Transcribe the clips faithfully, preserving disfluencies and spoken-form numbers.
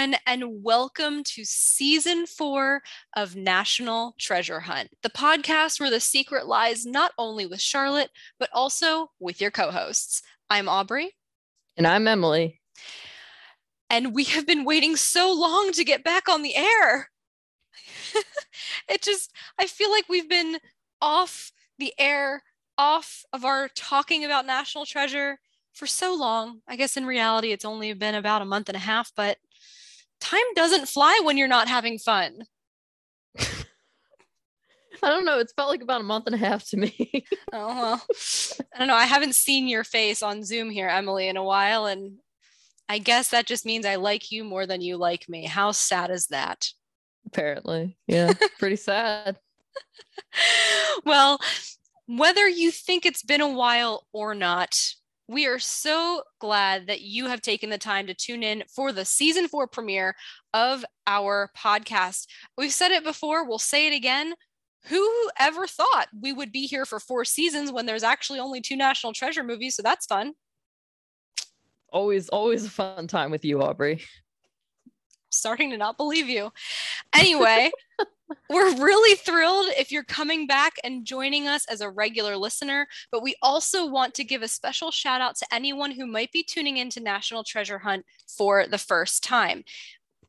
everyone, and welcome to season four of National Treasure Hunt, the podcast where the secret lies not only with Charlotte, but also with your co-hosts. I'm Aubrey. And I'm Emily. And we have been waiting so long to get back on the air. It just, I feel like we've been off the air, off of our talking about National Treasure for so long. I guess in reality, it's only been about a month and a half, but time doesn't fly when you're not having fun. I don't know. It's felt like about a month and a half to me. Oh, well, I don't know. I haven't seen your face on Zoom here, Emily, in a while. And I guess that just means I like you more than you like me. How sad is that? Apparently. Yeah. Pretty sad. Well, whether you think it's been a while or not, we are so glad that you have taken the time to tune in for the season four premiere of our podcast. We've said it before, we'll say it again. Who ever thought we would be here for four seasons when there's actually only two National Treasure movies? So that's fun. Always, always a fun time with you, Aubrey. Starting to not believe you. Anyway, we're really thrilled if you're coming back and joining us as a regular listener, but we also want to give a special shout out to anyone who might be tuning into National Treasure Hunt for the first time.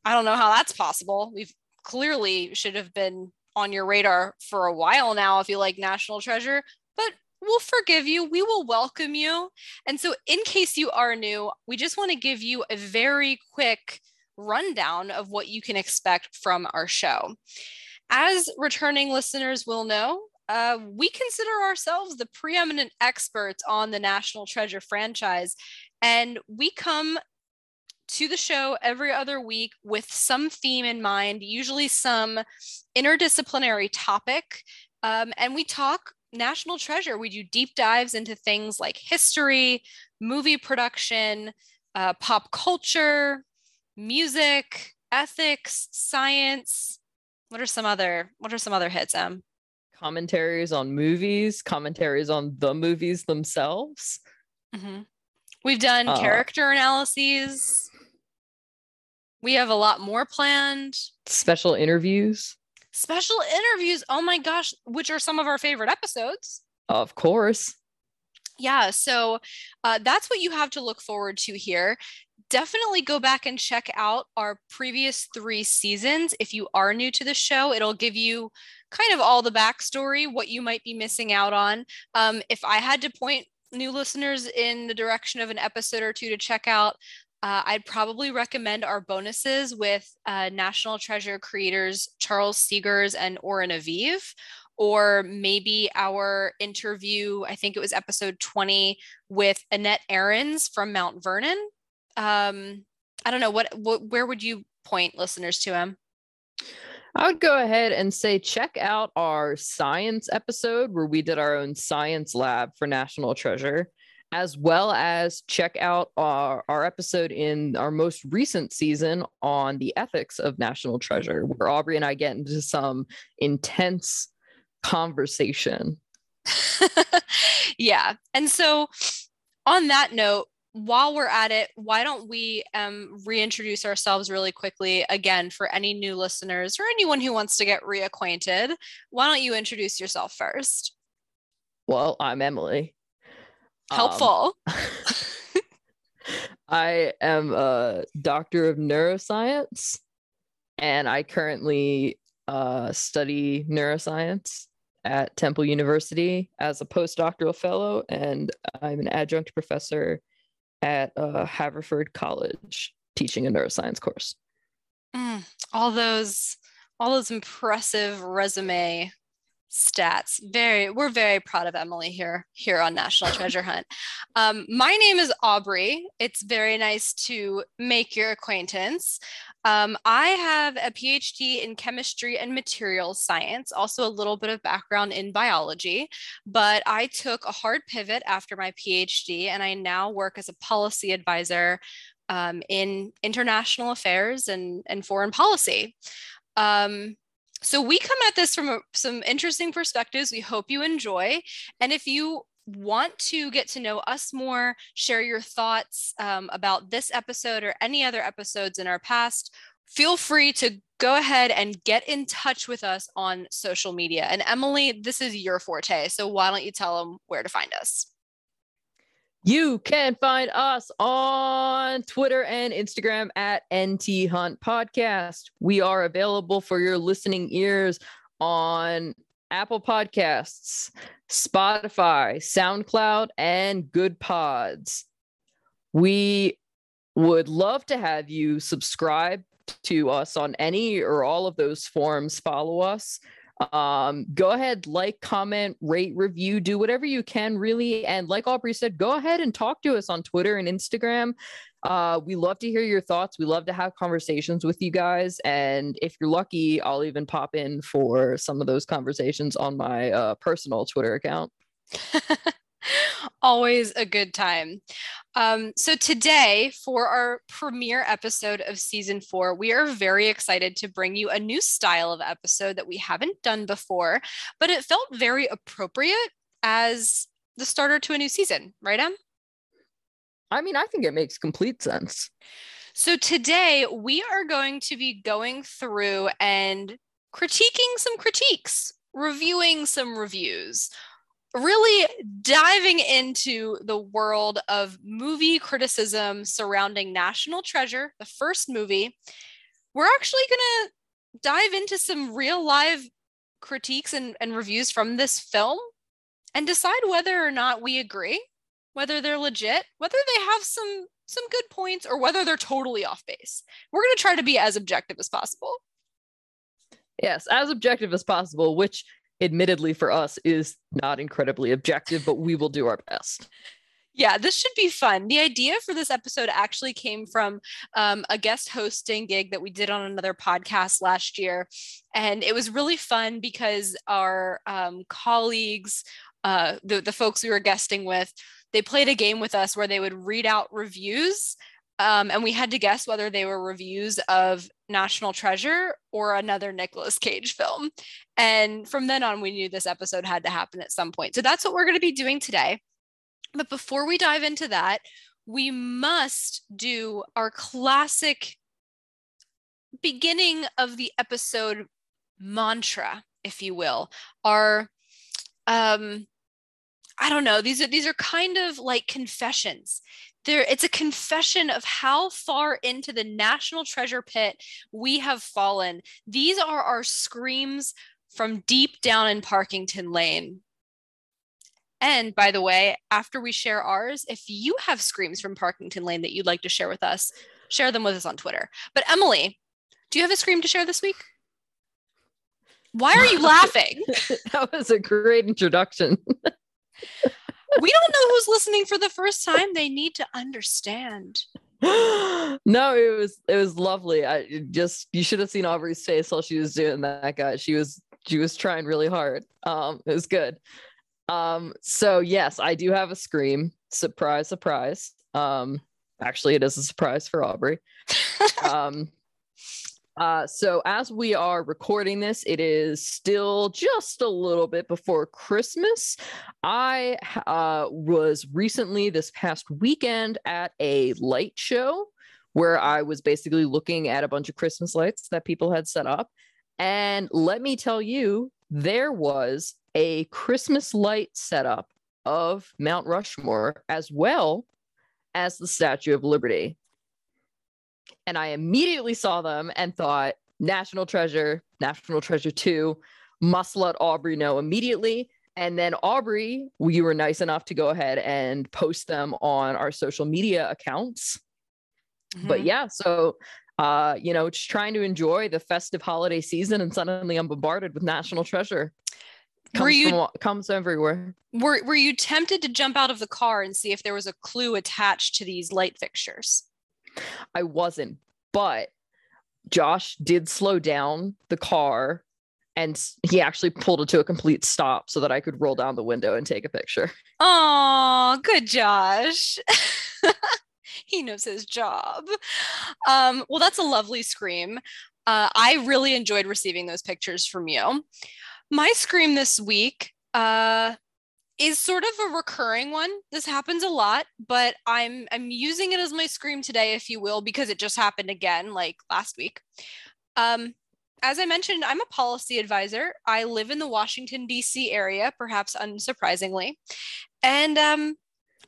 I don't know how that's possible. We've clearly should have been on your radar for a while now if you like National Treasure, but we'll forgive you. We will welcome you. And so in case you are new, we just want to give you a very quick rundown of what you can expect from our show. As returning listeners will know, uh, we consider ourselves the preeminent experts on the National Treasure franchise, and we come to the show every other week with some theme in mind, usually some interdisciplinary topic, um, and we talk National Treasure. We do deep dives into things like history, movie production, uh, pop culture, music, ethics, science. What are some other what are some other hits, Em? Commentaries on movies, commentaries on the movies themselves. Mm-hmm. We've done uh, character analyses. We have a lot more planned. Special interviews. Special interviews. Oh my gosh, which are some of our favorite episodes. Of course. Yeah, so uh, that's what you have to look forward to here. Definitely go back and check out our previous three seasons. If you are new to the show, it'll give you kind of all the backstory, what you might be missing out on. Um, if I had to point new listeners in the direction of an episode or two to check out, uh, I'd probably recommend our bonuses with uh, National Treasure creators Charles Seegers and Oren Aviv, or maybe our interview, I think it was episode twenty, with Annette Ahrens from Mount Vernon. Um, I don't know what, what, where would you point listeners to him? I would go ahead and say, check out our science episode where we did our own science lab for National Treasure, as well as check out our, our episode in our most recent season on the ethics of National Treasure, where Aubrey and I get into some intense conversation. Yeah. And so on that note, while we're at it, why don't we um, reintroduce ourselves really quickly again for any new listeners or anyone who wants to get reacquainted? Why don't you introduce yourself first? Well, I'm Emily. Helpful. Um, I am a doctor of neuroscience, and I currently uh, study neuroscience at Temple University as a postdoctoral fellow, and I'm an adjunct professor at uh, Haverford College, teaching a neuroscience course. Mm, all those, all those impressive resume stats. Very, we're very proud of Emily here, here on National Treasure Hunt. Um, my name is Aubrey. It's very nice to make your acquaintance. Um, I have a P H D in chemistry and materials science, also a little bit of background in biology, but I took a hard pivot after my P H D, and I now work as a policy advisor um, in international affairs and, and foreign policy. Um, so we come at this from a, some interesting perspectives. We hope you enjoy. And if you want to get to know us more, share your thoughts um, about this episode or any other episodes in our past, feel free to go ahead and get in touch with us on social media. And Emily, this is your forte, so why don't you tell them where to find us? You can find us on Twitter and Instagram at N T Hunt Podcast. We are available for your listening ears on Apple Podcasts, Spotify, SoundCloud, and Good Pods. We would love to have you subscribe to us on any or all of those forms. Follow us. Um, go ahead, like, comment, rate, review, do whatever you can, really. And like Aubrey said, go ahead and talk to us on Twitter and Instagram. Uh, we love to hear your thoughts. We love to have conversations with you guys. And if you're lucky, I'll even pop in for some of those conversations on my uh, personal Twitter account. Always a good time. Um, so today, for our premiere episode of season four, we are very excited to bring you a new style of episode that we haven't done before, but it felt very appropriate as the starter to a new season, right, Em? I mean, I think it makes complete sense. So today we are going to be going through and critiquing some critiques, reviewing some reviews, really diving into the world of movie criticism surrounding National Treasure, the first movie. We're actually going to dive into some real live critiques and, and reviews from this film and decide whether or not we agree, whether they're legit, whether they have some, some good points, or whether they're totally off base. We're going to try to be as objective as possible. Yes, as objective as possible, which admittedly for us is not incredibly objective, but we will do our best. Yeah, this should be fun. The idea for this episode actually came from um, a guest hosting gig that we did on another podcast last year. And it was really fun because our um, colleagues, uh, the, the folks we were guesting with, they played a game with us where they would read out reviews. Um, and we had to guess whether they were reviews of National Treasure or another Nicolas Cage film. And from then on, we knew this episode had to happen at some point. So that's what we're going to be doing today. But before we dive into that, we must do our classic beginning of the episode mantra, if you will. Our, um, I don't know, these are, these are kind of like confessions. There, it's a confession of how far into the National Treasure pit we have fallen. These are our screams from deep down in Parkington Lane. And by the way, after we share ours, if you have screams from Parkington Lane that you'd like to share with us, share them with us on Twitter. But Emily, do you have a scream to share this week? Why are you laughing? That was a great introduction. We don't know who's listening for the first time. They need to understand. No, it was it was lovely. I just you should have seen Aubrey's face while she was doing that, guy. She was she was trying really hard. Um, it was good. Um, so yes, I do have a scream. Surprise, surprise. Um, actually, it is a surprise for Aubrey. um, uh, so as we are recording this, it is still just a little bit before Christmas. I uh, was recently this past weekend at a light show where I was basically looking at a bunch of Christmas lights that people had set up. And let me tell you, there was a Christmas light setup of Mount Rushmore as well as the Statue of Liberty. And I immediately saw them and thought, National Treasure, National Treasure two, must let Aubrey know immediately. And then Aubrey, you were nice enough to go ahead and post them on our social media accounts. Mm-hmm. But yeah, so, uh, you know, just trying to enjoy the festive holiday season and suddenly I'm bombarded with National Treasure. Comes, were you, from, comes everywhere. Were, were you tempted to jump out of the car and see if there was a clue attached to these light fixtures? I wasn't, but Josh did slow down the car and he actually pulled it to a complete stop so that I could roll down the window and take a picture. Oh, good Josh. He knows his job. Um, well, that's a lovely scream. Uh, I really enjoyed receiving those pictures from you. My scream this week uh, is sort of a recurring one. This happens a lot, but I'm I'm using it as my scream today, if you will, because it just happened again, like last week. Um, as I mentioned, I'm a policy advisor. I live in the Washington, D C area, perhaps unsurprisingly. And um,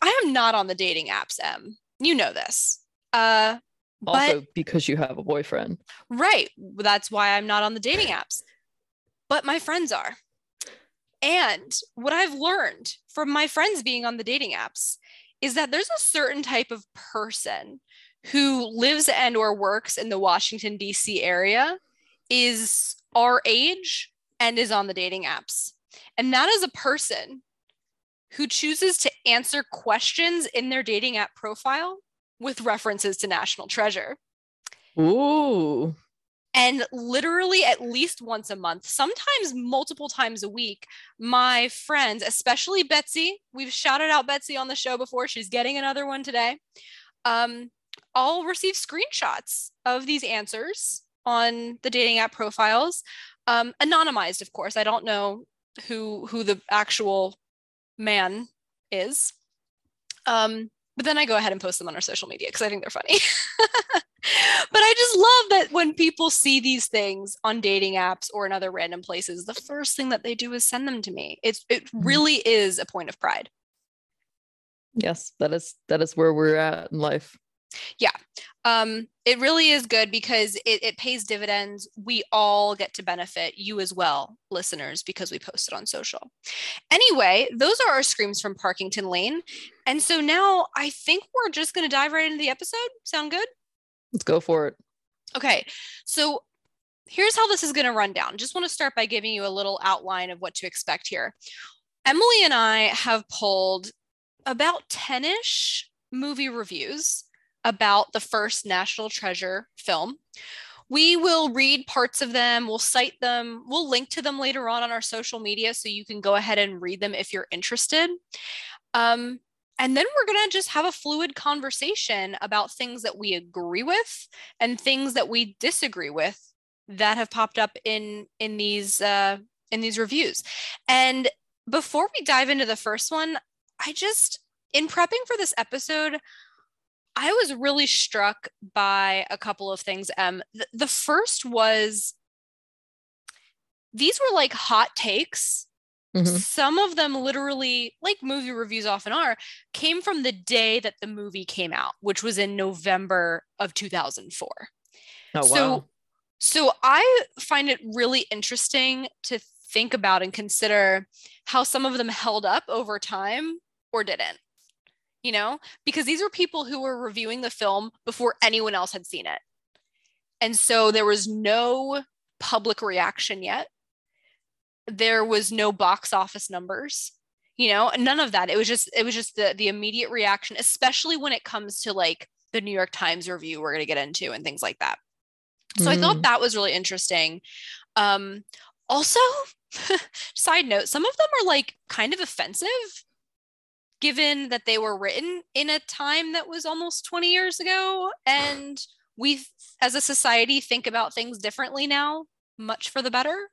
I am not on the dating apps, Em. You know this. Uh, also, but, because you have a boyfriend. Right. That's why I'm not on the dating apps. But my friends are. And what I've learned from my friends being on the dating apps is that there's a certain type of person who lives and or works in the Washington, D C area, is our age, and is on the dating apps. And that is a person who chooses to answer questions in their dating app profile with references to National Treasure. Ooh. And literally at least once a month, sometimes multiple times a week, my friends, especially Betsy, we've shouted out Betsy on the show before, she's getting another one today, um, all receive screenshots of these answers on the dating app profiles, um, anonymized, of course. I don't know who who the actual man is, um, but then I go ahead and post them on our social media because I think they're funny. But I just love that when people see these things on dating apps or in other random places, the first thing that they do is send them to me. It's, it really is a point of pride. Yes, that is, that is where we're at in life. Yeah. Um, it really is good because it, it pays dividends. We all get to benefit, you as well, listeners, because we post it on social. Anyway, those are our screams from Parkington Lane. And so now I think we're just going to dive right into the episode. Sound good? Let's go for it. Okay. So here's how this is going to run down. Just want to start by giving you a little outline of what to expect here. Emily and I have pulled about ten-ish movie reviews about the first National Treasure film. We will read parts of them. We'll cite them. We'll link to them later on on our social media, so you can go ahead and read them if you're interested. Um, And then we're going to just have a fluid conversation about things that we agree with and things that we disagree with that have popped up in, in these, uh, in these reviews. And before we dive into the first one, I just, in prepping for this episode, I was really struck by a couple of things. Um, th- the first was, these were like hot takes. Mm-hmm. Some of them literally, like movie reviews often are, came from the day that the movie came out, which was in November of two thousand four. Oh, wow. So, so I find it really interesting to think about and consider how some of them held up over time or didn't, you know, because these were people who were reviewing the film before anyone else had seen it. And so there was no public reaction yet. There was no box office numbers, you know, none of that. It was just, it was just the, the immediate reaction, especially when it comes to like the New York Times review we're going to get into and things like that. So mm. I thought that was really interesting. Um, also, side note, some of them are like kind of offensive, given that they were written in a time that was almost twenty years ago. And we, as a society, think about things differently now, much for the better.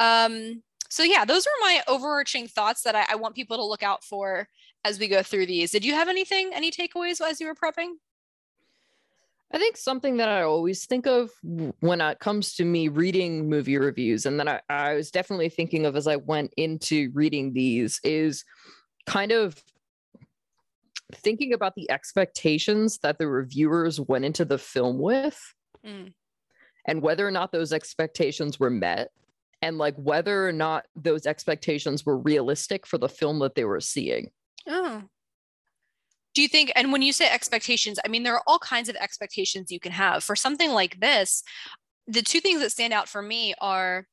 Um, so yeah, those are my overarching thoughts that I, I want people to look out for as we go through these. Did you have anything, any takeaways as you were prepping? I think something that I always think of when it comes to me reading movie reviews, and that I, I was definitely thinking of as I went into reading these, is kind of thinking about the expectations that the reviewers went into the film with, mm. and whether or not those expectations were met. And like whether or not those expectations were realistic for the film that they were seeing. Oh. Do you think, and when you say expectations, I mean, there are all kinds of expectations you can have. For something like this, the two things that stand out for me are,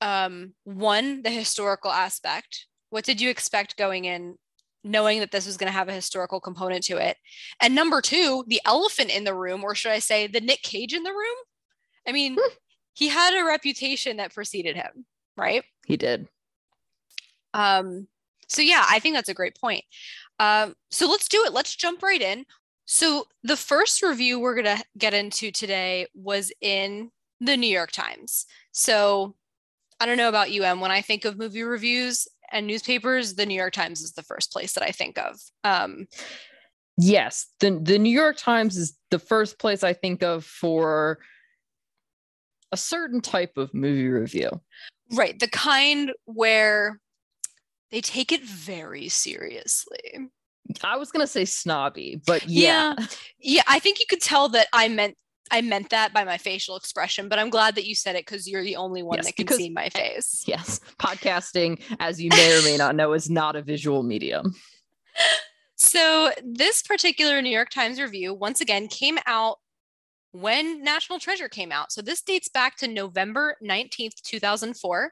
um, one, the historical aspect. What did you expect going in, knowing that this was going to have a historical component to it? And number two, the elephant in the room, or should I say the Nick Cage in the room? I mean... He had a reputation that preceded him, right? He did. Um, so yeah, I think that's a great point. Um, so let's do it. Let's jump right in. So the first review we're going to get into today was in the New York Times. So I don't know about you, Em. When I think of movie reviews, and newspapers, the New York Times is the first place that I think of. Um, yes, the, the New York Times is the first place I think of for a certain type of movie review. Right, the kind where they take it very seriously. I was going to say snobby, but yeah. yeah. Yeah, I think you could tell that I meant I meant that by my facial expression, but I'm glad that you said it because you're the only one yes, that can because, see my face. Yes, podcasting, as you may or may not know, is not a visual medium. So this particular New York Times review, once again, came out when National Treasure came out. So this dates back to November nineteenth, two thousand four, and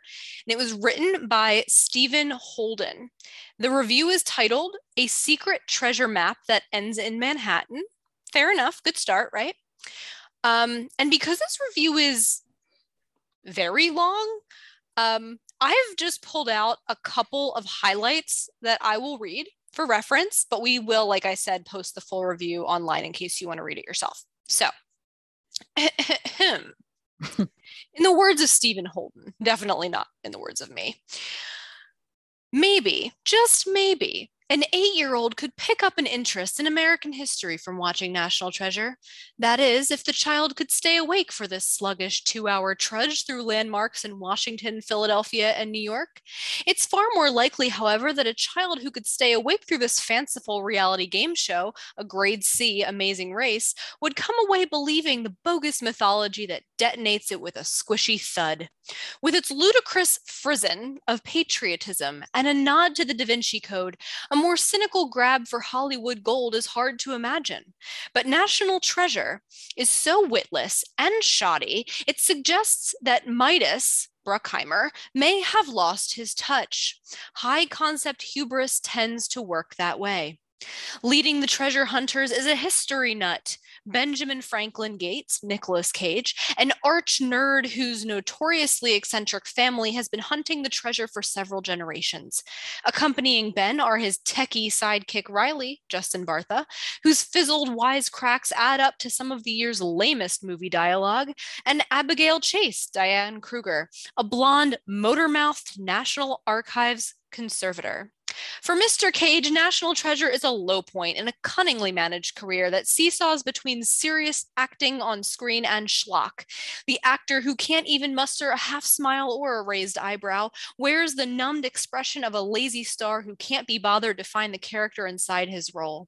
it was written by Stephen Holden. The review is titled, "A Secret Treasure Map That Ends in Manhattan." Fair enough. Good start, right? Um, and because this review is very long, um, I have just pulled out a couple of highlights that I will read for reference, but we will, like I said, post the full review online in case you want to read it yourself. So, in the words of Stephen Holden, definitely not in the words of me, maybe, just maybe, an eight-year-old could pick up an interest in American history from watching National Treasure. That is, if the child could stay awake for this sluggish two-hour trudge through landmarks in Washington, Philadelphia, and New York. It's far more likely, however, that a child who could stay awake through this fanciful reality game show, a grade C Amazing Race, would come away believing the bogus mythology that detonates it with a squishy thud. With its ludicrous frisson of patriotism and a nod to the Da Vinci Code, a more cynical grab for Hollywood gold is hard to imagine. But National Treasure is so witless and shoddy, it suggests that Midas, Bruckheimer, may have lost his touch. High concept hubris tends to work that way. Leading the treasure hunters is a history nut, Benjamin Franklin Gates, Nicolas Cage, an arch nerd whose notoriously eccentric family has been hunting the treasure for several generations. Accompanying Ben are his techie sidekick Riley, Justin Bartha, whose fizzled wisecracks add up to some of the year's lamest movie dialogue, and Abigail Chase, Diane Kruger, a blonde, motor-mouthed National Archives conservator. For Mister Cage, National Treasure is a low point in a cunningly managed career that seesaws between serious acting on screen and schlock. The actor who can't even muster a half smile or a raised eyebrow wears the numbed expression of a lazy star who can't be bothered to find the character inside his role.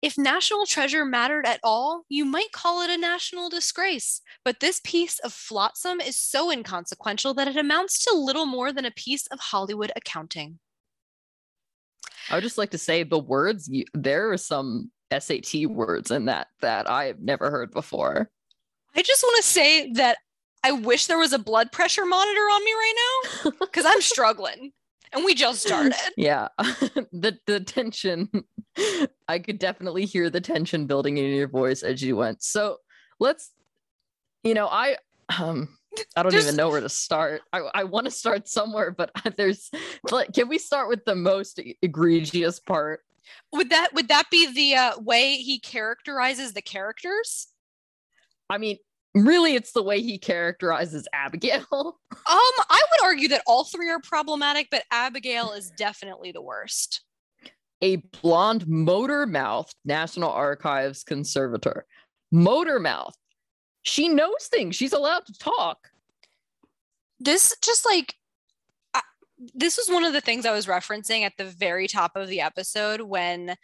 If National Treasure mattered at all, you might call it a national disgrace, but this piece of flotsam is so inconsequential that it amounts to little more than a piece of Hollywood accounting. I would just like to say the words, you, there are some S A T words in that that I have never heard before. I just want to say that I wish there was a blood pressure monitor on me right now because I'm struggling and we just started. Yeah, the, the tension. I could definitely hear the tension building in your voice as you went. So let's, you know, I... um. I don't there's... even know where to start. I, I want to start somewhere, but there's like, can we start with the most egregious part? Would that would that be the uh, way he characterizes the characters? I mean, really, it's the way he characterizes Abigail. Um, I would argue that all three are problematic, but Abigail is definitely the worst. A blonde, motor-mouthed National Archives conservator. Motor-mouthed. She knows things. She's allowed to talk. This just like, I, this was one of the things I was referencing at the very top of the episode when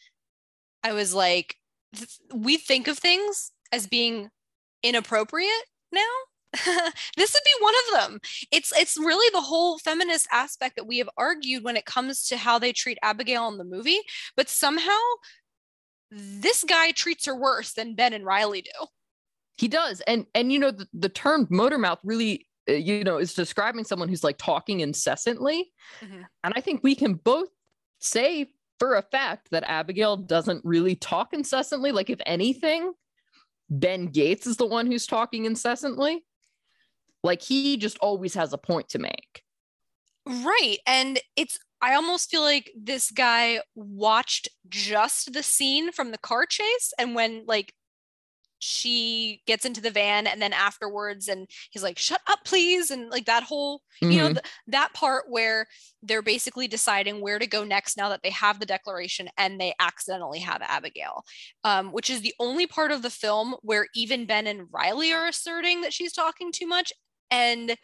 I was like, th- we think of things as being inappropriate now. This would be one of them. It's it's really the whole feminist aspect that we have argued when it comes to how they treat Abigail in the movie, but somehow this guy treats her worse than Ben and Riley do. He does. And, and you know, the, the term motor mouth really, uh, you know, is describing someone who's like talking incessantly. Mm-hmm. And I think we can both say for a fact that Abigail doesn't really talk incessantly. Like if anything, Ben Gates is the one who's talking incessantly. Like he just always has a point to make. Right. And it's, I almost feel like this guy watched just the scene from the car chase. And when like she gets into the van, and then afterwards, and he's like, shut up, please. And like that whole, mm-hmm. you know, th- that part where they're basically deciding where to go next now that they have the declaration and they accidentally have Abigail, um, which is the only part of the film where even Ben and Riley are asserting that she's talking too much. And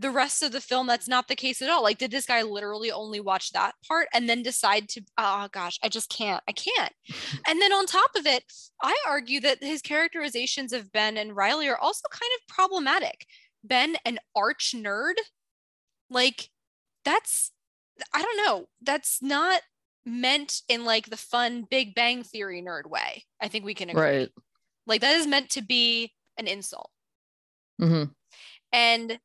the rest of the film, that's not the case at all. Like, did this guy literally only watch that part and then decide to, oh gosh, I just can't, I can't. And then on top of it, I argue that his characterizations of Ben and Riley are also kind of problematic. Ben, an arch nerd, like that's, I don't know, that's not meant in like the fun Big Bang Theory nerd way. I think we can agree. Right. Like that is meant to be an insult. Mm-hmm. And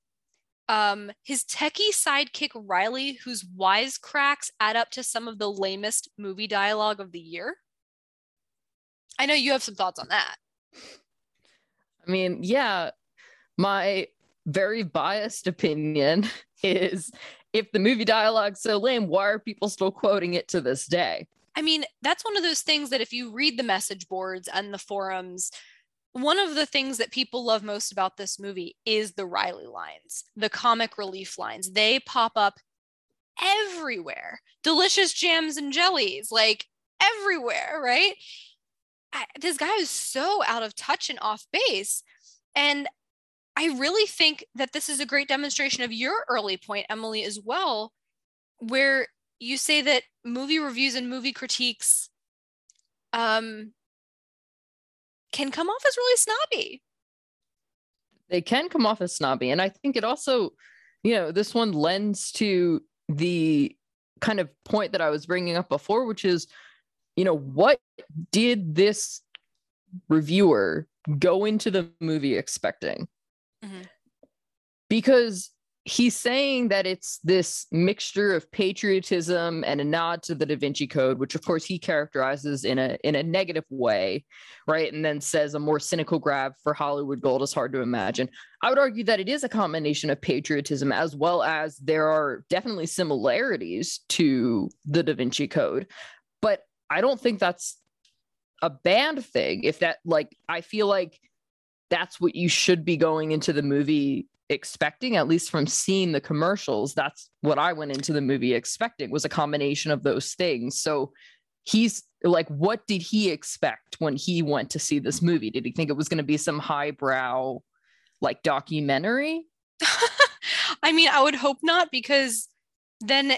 um his techie sidekick Riley, whose wisecracks add up to some of the lamest movie dialogue of the year. I know you have some thoughts on that. I mean, yeah, my very biased opinion is if the movie dialogue's so lame, why are people still quoting it to this day? I mean, that's one of those things that if you read the message boards and the forums, one of the things that people love most about this movie is the Riley lines, the comic relief lines. They pop up everywhere. Delicious jams and jellies, like everywhere, right? I, this guy is so out of touch and off base. And I really think that this is a great demonstration of your early point, Emily, as well, where you say that movie reviews and movie critiques, um, can come off as really snobby. They can come off as snobby. And I think it also, you know, this one lends to the kind of point that I was bringing up before, which is, you know, what did this reviewer go into the movie expecting? Mm-hmm. Because he's saying that it's this mixture of patriotism and a nod to the Da Vinci Code, which of course he characterizes in a in a negative way, right? And then says a more cynical grab for Hollywood gold is hard to imagine. I would argue that it is a combination of patriotism, as well as there are definitely similarities to the Da Vinci Code, but I don't think that's a bad thing. If that, like, I feel like that's what you should be going into the movie expecting, at least from seeing the commercials. That's what I went into the movie expecting, was a combination of those things. So he's like, what did he expect when he went to see this movie? Did he think it was going to be some highbrow like documentary? I mean, I would hope not, because then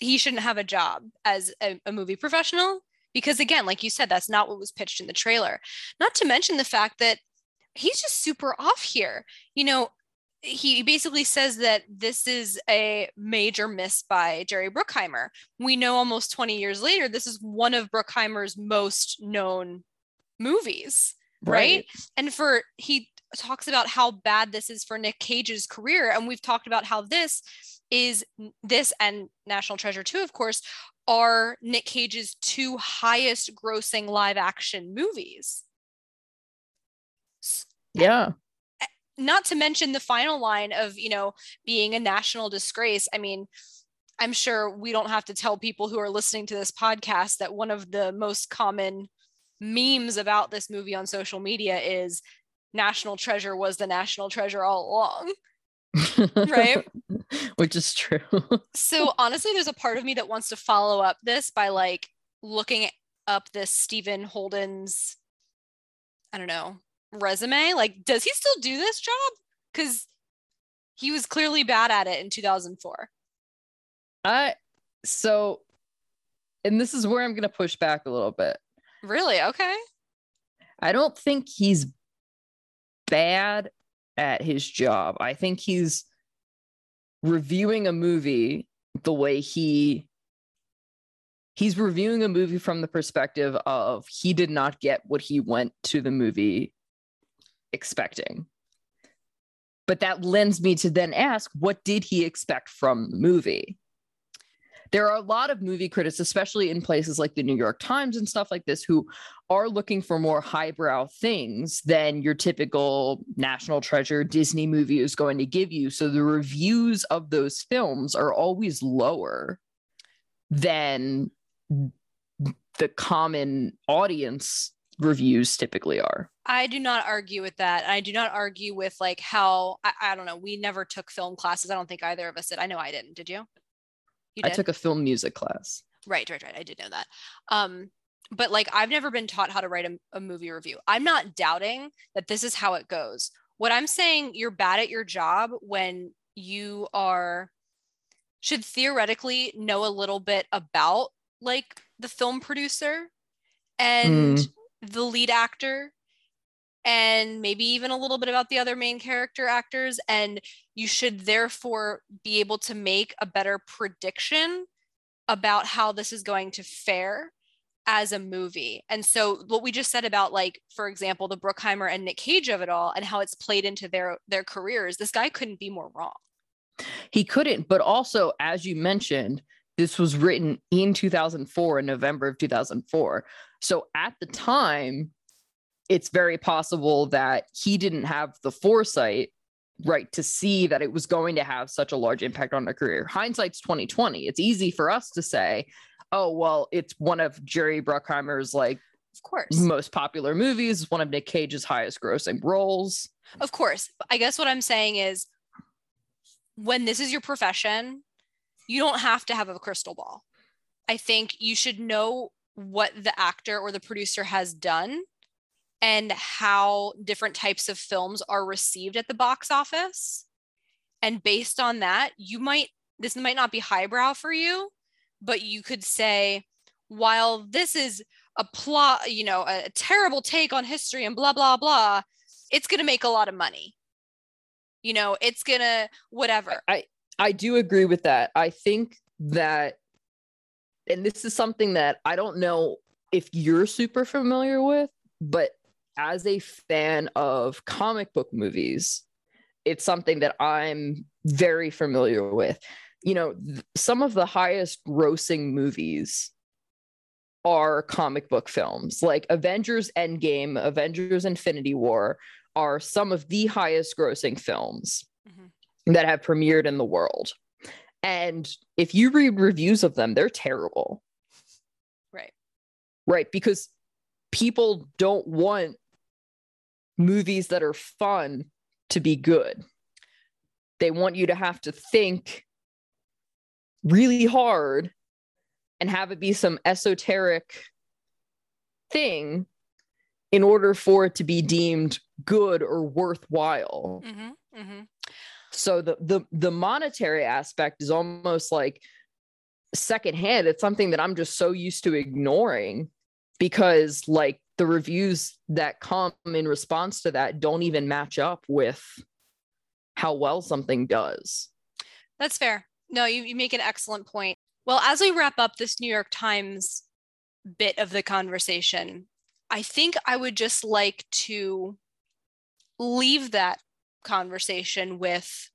he shouldn't have a job as a, a movie professional, because again, like you said, that's not what was pitched in the trailer. Not to mention the fact that he's just super off here. You know, he basically says that this is a major miss by Jerry Bruckheimer. We know almost twenty years later, this is one of Bruckheimer's most known movies, right? right? And for, he talks about how bad this is for Nick Cage's career. And we've talked about how this is, this and National Treasure two, of course, are Nick Cage's two highest grossing live action movies. Yeah. Not to mention the final line of, you know, being a national disgrace. I mean, I'm sure we don't have to tell people who are listening to this podcast that one of the most common memes about this movie on social media is National Treasure was the National Treasure all along. Right? Which is true. So honestly, there's a part of me that wants to follow up this by like looking up this Stephen Holden's, I don't know, resume. Like, does he still do this job? Because he was clearly bad at it in two thousand four. I so and this is where I'm gonna push back a little bit. Really? Okay. I don't think he's bad at his job. I think he's reviewing a movie the way he he's reviewing a movie from the perspective of he did not get what he went to the movie expecting. But that lends me to then ask, what did he expect from the movie? There are a lot of movie critics, especially in places like the New York Times and stuff like this, who are looking for more highbrow things than your typical National Treasure Disney movie is going to give you. So the reviews of those films are always lower than the common audience reviews typically are. I do not argue with that. I do not argue with like how, I, I don't know, we never took film classes. I don't think either of us did. I know I didn't. Did you? You did? I took a film music class. Right, right, right. I did know that. Um, but like, I've never been taught how to write a, a movie review. I'm not doubting that this is how it goes. What I'm saying, you're bad at your job when you are, should theoretically know a little bit about like the film producer and mm. the lead actor and maybe even a little bit about the other main character actors. And you should therefore be able to make a better prediction about how this is going to fare as a movie. And so what we just said about, like, for example, the Bruckheimer and Nick Cage of it all and how it's played into their their careers, this guy couldn't be more wrong. He couldn't, but also, as you mentioned, this was written in two thousand four, in November of two thousand four. So at the time, it's very possible that he didn't have the foresight, right, to see that it was going to have such a large impact on their career. Hindsight's twenty twenty. It's easy for us to say, oh, well, it's one of Jerry Bruckheimer's, like, of course, most popular movies, one of Nick Cage's highest grossing roles. Of course. I guess what I'm saying is, when this is your profession, you don't have to have a crystal ball. I think you should know what the actor or the producer has done and how different types of films are received at the box office. And based on that, you might, this might not be highbrow for you, but you could say, while this is a plot, you know, a terrible take on history and blah, blah, blah, it's going to make a lot of money. You know, it's going to whatever. I, I do agree with that. I think that, and this is something that I don't know if you're super familiar with, but as a fan of comic book movies, it's something that I'm very familiar with. You know, th- some of the highest grossing movies are comic book films. Like Avengers Endgame, Avengers Infinity War are some of the highest grossing films mm-hmm. that have premiered in the world. And if you read reviews of them, they're terrible. Right. Right, because people don't want movies that are fun to be good. They want you to have to think really hard and have it be some esoteric thing in order for it to be deemed good or worthwhile. Mm-hmm, mm-hmm. So the, the the monetary aspect is almost like secondhand. It's something that I'm just so used to ignoring because, like, the reviews that come in response to that don't even match up with how well something does. That's fair. No, you, you make an excellent point. Well, as we wrap up this New York Times bit of the conversation, I think I would just like to leave that conversation with,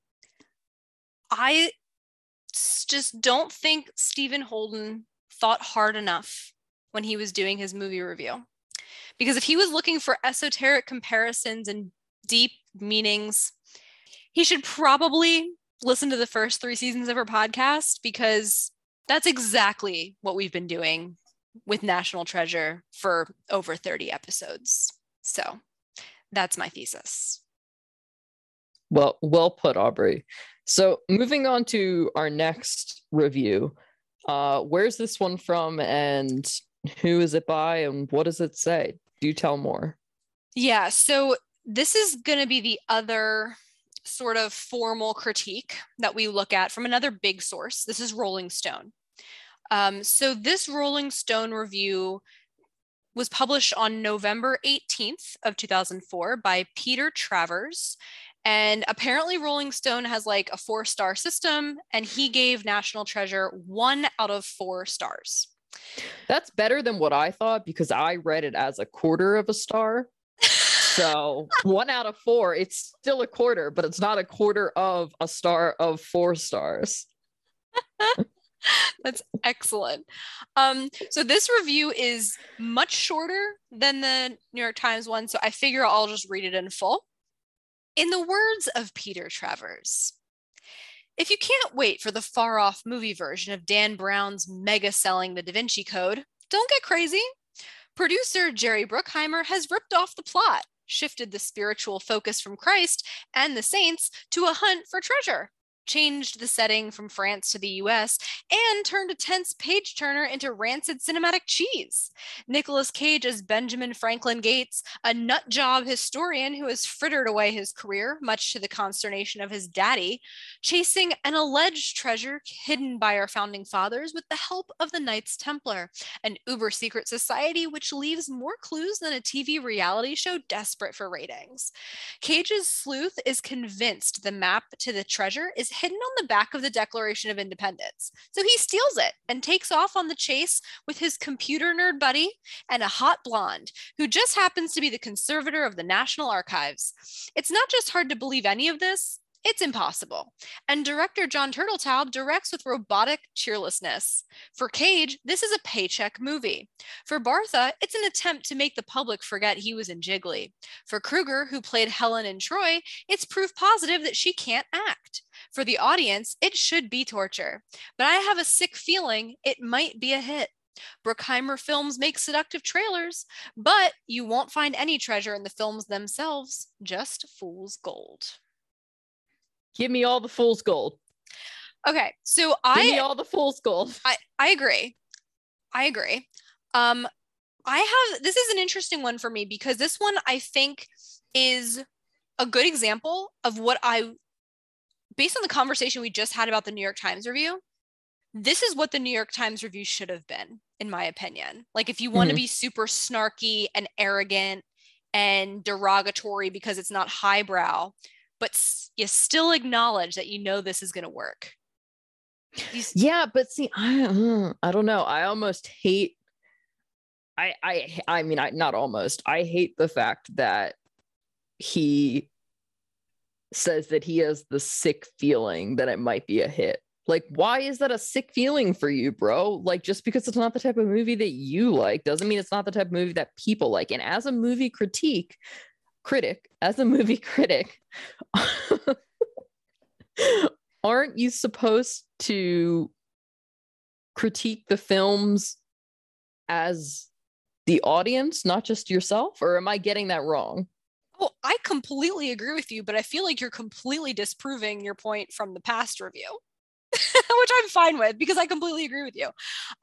I just don't think Stephen Holden thought hard enough when he was doing his movie review. Because if he was looking for esoteric comparisons and deep meanings, he should probably listen to the first three seasons of her podcast, because that's exactly what we've been doing with National Treasure for over thirty episodes. So that's my thesis. Well, well put, Aubrey. So moving on to our next review, uh, where's this one from and who is it by and what does it say? Do tell more. Yeah, so this is going to be the other sort of formal critique that we look at from another big source. This is Rolling Stone. Um, so this Rolling Stone review was published on November eighteenth of two thousand four by Peter Travers. And apparently Rolling Stone has like a four-star system, and he gave National Treasure one out of four stars. That's better than what I thought, because I read it as a quarter of a star. So one out of four, it's still a quarter, but it's not a quarter of a star of four stars. That's excellent. Um, so this review is much shorter than the New York Times one, so I figure I'll just read it in full. In the words of Peter Travers, if you can't wait for the far-off movie version of Dan Brown's mega-selling The Da Vinci Code, don't get crazy. Producer Jerry Bruckheimer has ripped off the plot, shifted the spiritual focus from Christ and the saints to a hunt for treasure, changed the setting from France to the U S, and turned a tense page-turner into rancid cinematic cheese. Nicolas Cage as Benjamin Franklin Gates, a nutjob historian who has frittered away his career, much to the consternation of his daddy, chasing an alleged treasure hidden by our founding fathers with the help of the Knights Templar, an uber-secret society which leaves more clues than a T V reality show desperate for ratings. Cage's sleuth is convinced the map to the treasure is hidden on the back of the Declaration of Independence. So he steals it and takes off on the chase with his computer nerd buddy and a hot blonde who just happens to be the conservator of the National Archives. It's not just hard to believe any of this, it's impossible. And director John Turteltaub directs with robotic cheerlessness. For Cage, this is a paycheck movie. For Bartha, it's an attempt to make the public forget he was in Jiggly. For Kruger, who played Helen in Troy, it's proof positive that she can't act. For the audience, it should be torture. But I have a sick feeling it might be a hit. Bruckheimer films make seductive trailers, but you won't find any treasure in the films themselves, just fool's gold. Give me all the fool's gold. Okay, so I... Give me all the fool's gold. I, I agree. I agree. Um, I have... This is an interesting one for me because this one, I think, is a good example of what I... Based on the conversation we just had about the New York Times review, this is what the New York Times review should have been, in my opinion. Like, if you want mm-hmm. to be super snarky and arrogant and derogatory because it's not highbrow... but you still acknowledge that you know this is going to work. St- yeah, but see, I, I don't know. I almost hate, I I, I mean, I not almost. I hate the fact that he says that he has the sick feeling that it might be a hit. Like, why is that a sick feeling for you, bro? Like, just because it's not the type of movie that you like doesn't mean it's not the type of movie that people like. And as a movie critique, critic, as a movie critic, aren't you supposed to critique the films as the audience, not just yourself? Or am I getting that wrong? Oh, I completely agree with you, but I feel like you're completely disproving your point from the past review, which I'm fine with because I completely agree with you.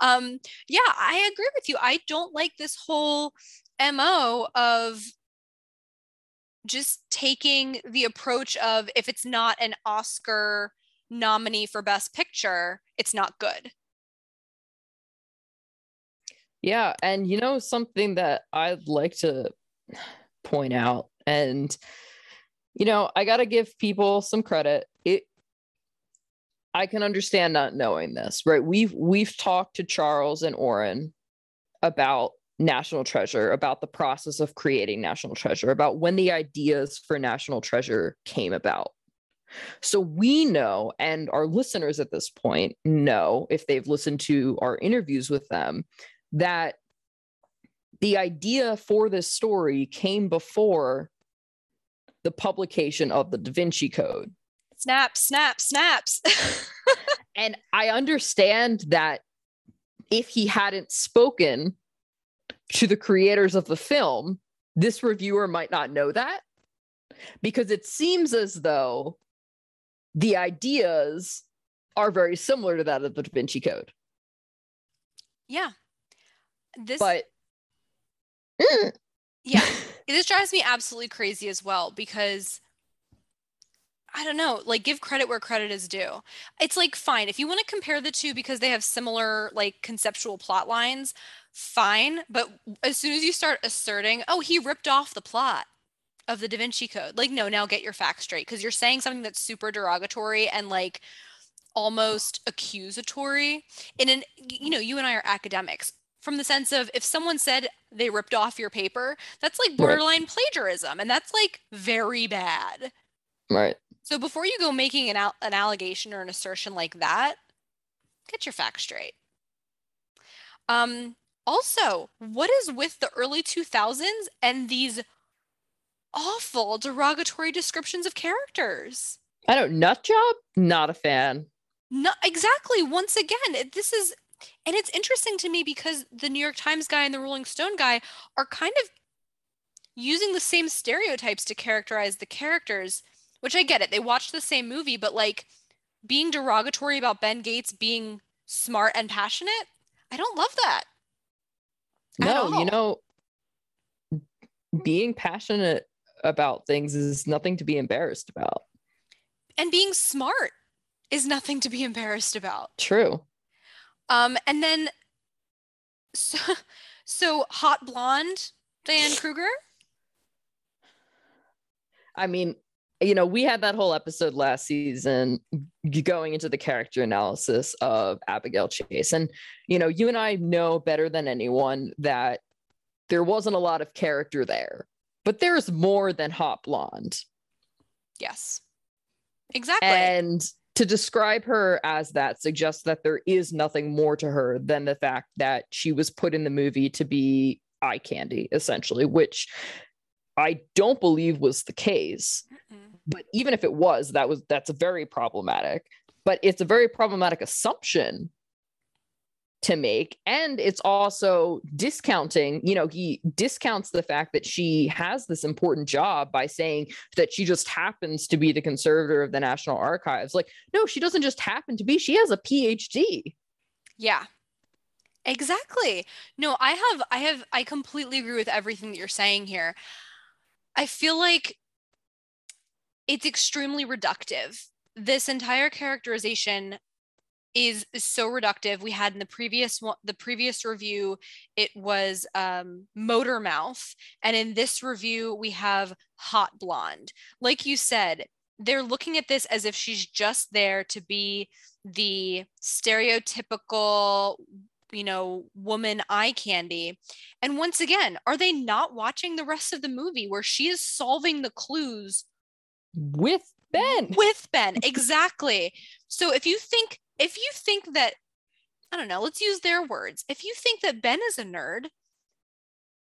Um, yeah, I agree with you. I don't like this whole M O of just taking the approach of, if it's not an Oscar nominee for Best Picture, it's not good. Yeah. And you know, something that I'd like to point out, and, you know, I got to give people some credit. It, I can understand not knowing this, right? We've, we've talked to Charles and Oren about National Treasure, about the process of creating National Treasure, about when the ideas for National Treasure came about. So we know, and our listeners at this point know, if they've listened to our interviews with them, that the idea for this story came before the publication of the Da Vinci Code. Snap, snap, snaps. And I understand that if he hadn't spoken to the creators of the film, this reviewer might not know that, because it seems as though the ideas are very similar to that of the Da Vinci Code. Yeah. This, but mm. yeah, this drives me absolutely crazy as well, because I don't know, like, give credit where credit is due. It's like, fine, if you want to compare the two because they have similar, like, conceptual plot lines, fine. But as soon as you start asserting, oh, he ripped off the plot of the Da Vinci Code, like, no, now get your facts straight, because you're saying something that's super derogatory and, like, almost accusatory. And, in, you know, you and I are academics. From the sense of, if someone said they ripped off your paper, that's, like, borderline right. plagiarism. And that's, like, very bad. Right. So before you go making an al- an allegation or an assertion like that, get your facts straight. Um, also, what is with the early two thousands and these awful derogatory descriptions of characters? I don't, nut job? Not a fan. Not exactly. Once again, it, this is And it's interesting to me because the New York Times guy and the Rolling Stone guy are kind of using the same stereotypes to characterize the characters, which I get it. They watched the same movie, but like being derogatory about Ben Gates being smart and passionate, I don't love that. No, you know, being passionate about things is nothing to be embarrassed about. And being smart is nothing to be embarrassed about. True. Um, and then, so, so hot blonde Diane Kruger. I mean, you know, we had that whole episode last season going into the character analysis of Abigail Chase. And, you know, you and I know better than anyone that there wasn't a lot of character there, but there's more than hot blonde. Yes, exactly. And to describe her as that suggests that there is nothing more to her than the fact that she was put in the movie to be eye candy, essentially, which I don't believe was the case. Mm-mm. But even if it was, that was that's very problematic. But it's a very problematic assumption to make, and it's also discounting, you know, he discounts the fact that she has this important job by saying that she just happens to be the conservator of the National Archives. Like, no, she doesn't just happen to be, she has a P H D. Yeah, exactly. No, I have, I have, I completely agree with everything that you're saying here. I feel like it's extremely reductive. This entire characterization is so reductive. We had in the previous one, the previous review, it was um, motor mouth. And in this review, we have hot blonde. Like you said, they're looking at this as if she's just there to be the stereotypical, you know, woman eye candy. And once again, are they not watching the rest of the movie where she is solving the clues with Ben? With Ben, exactly. So if you think, if you think that, I don't know, let's use their words. If you think that Ben is a nerd,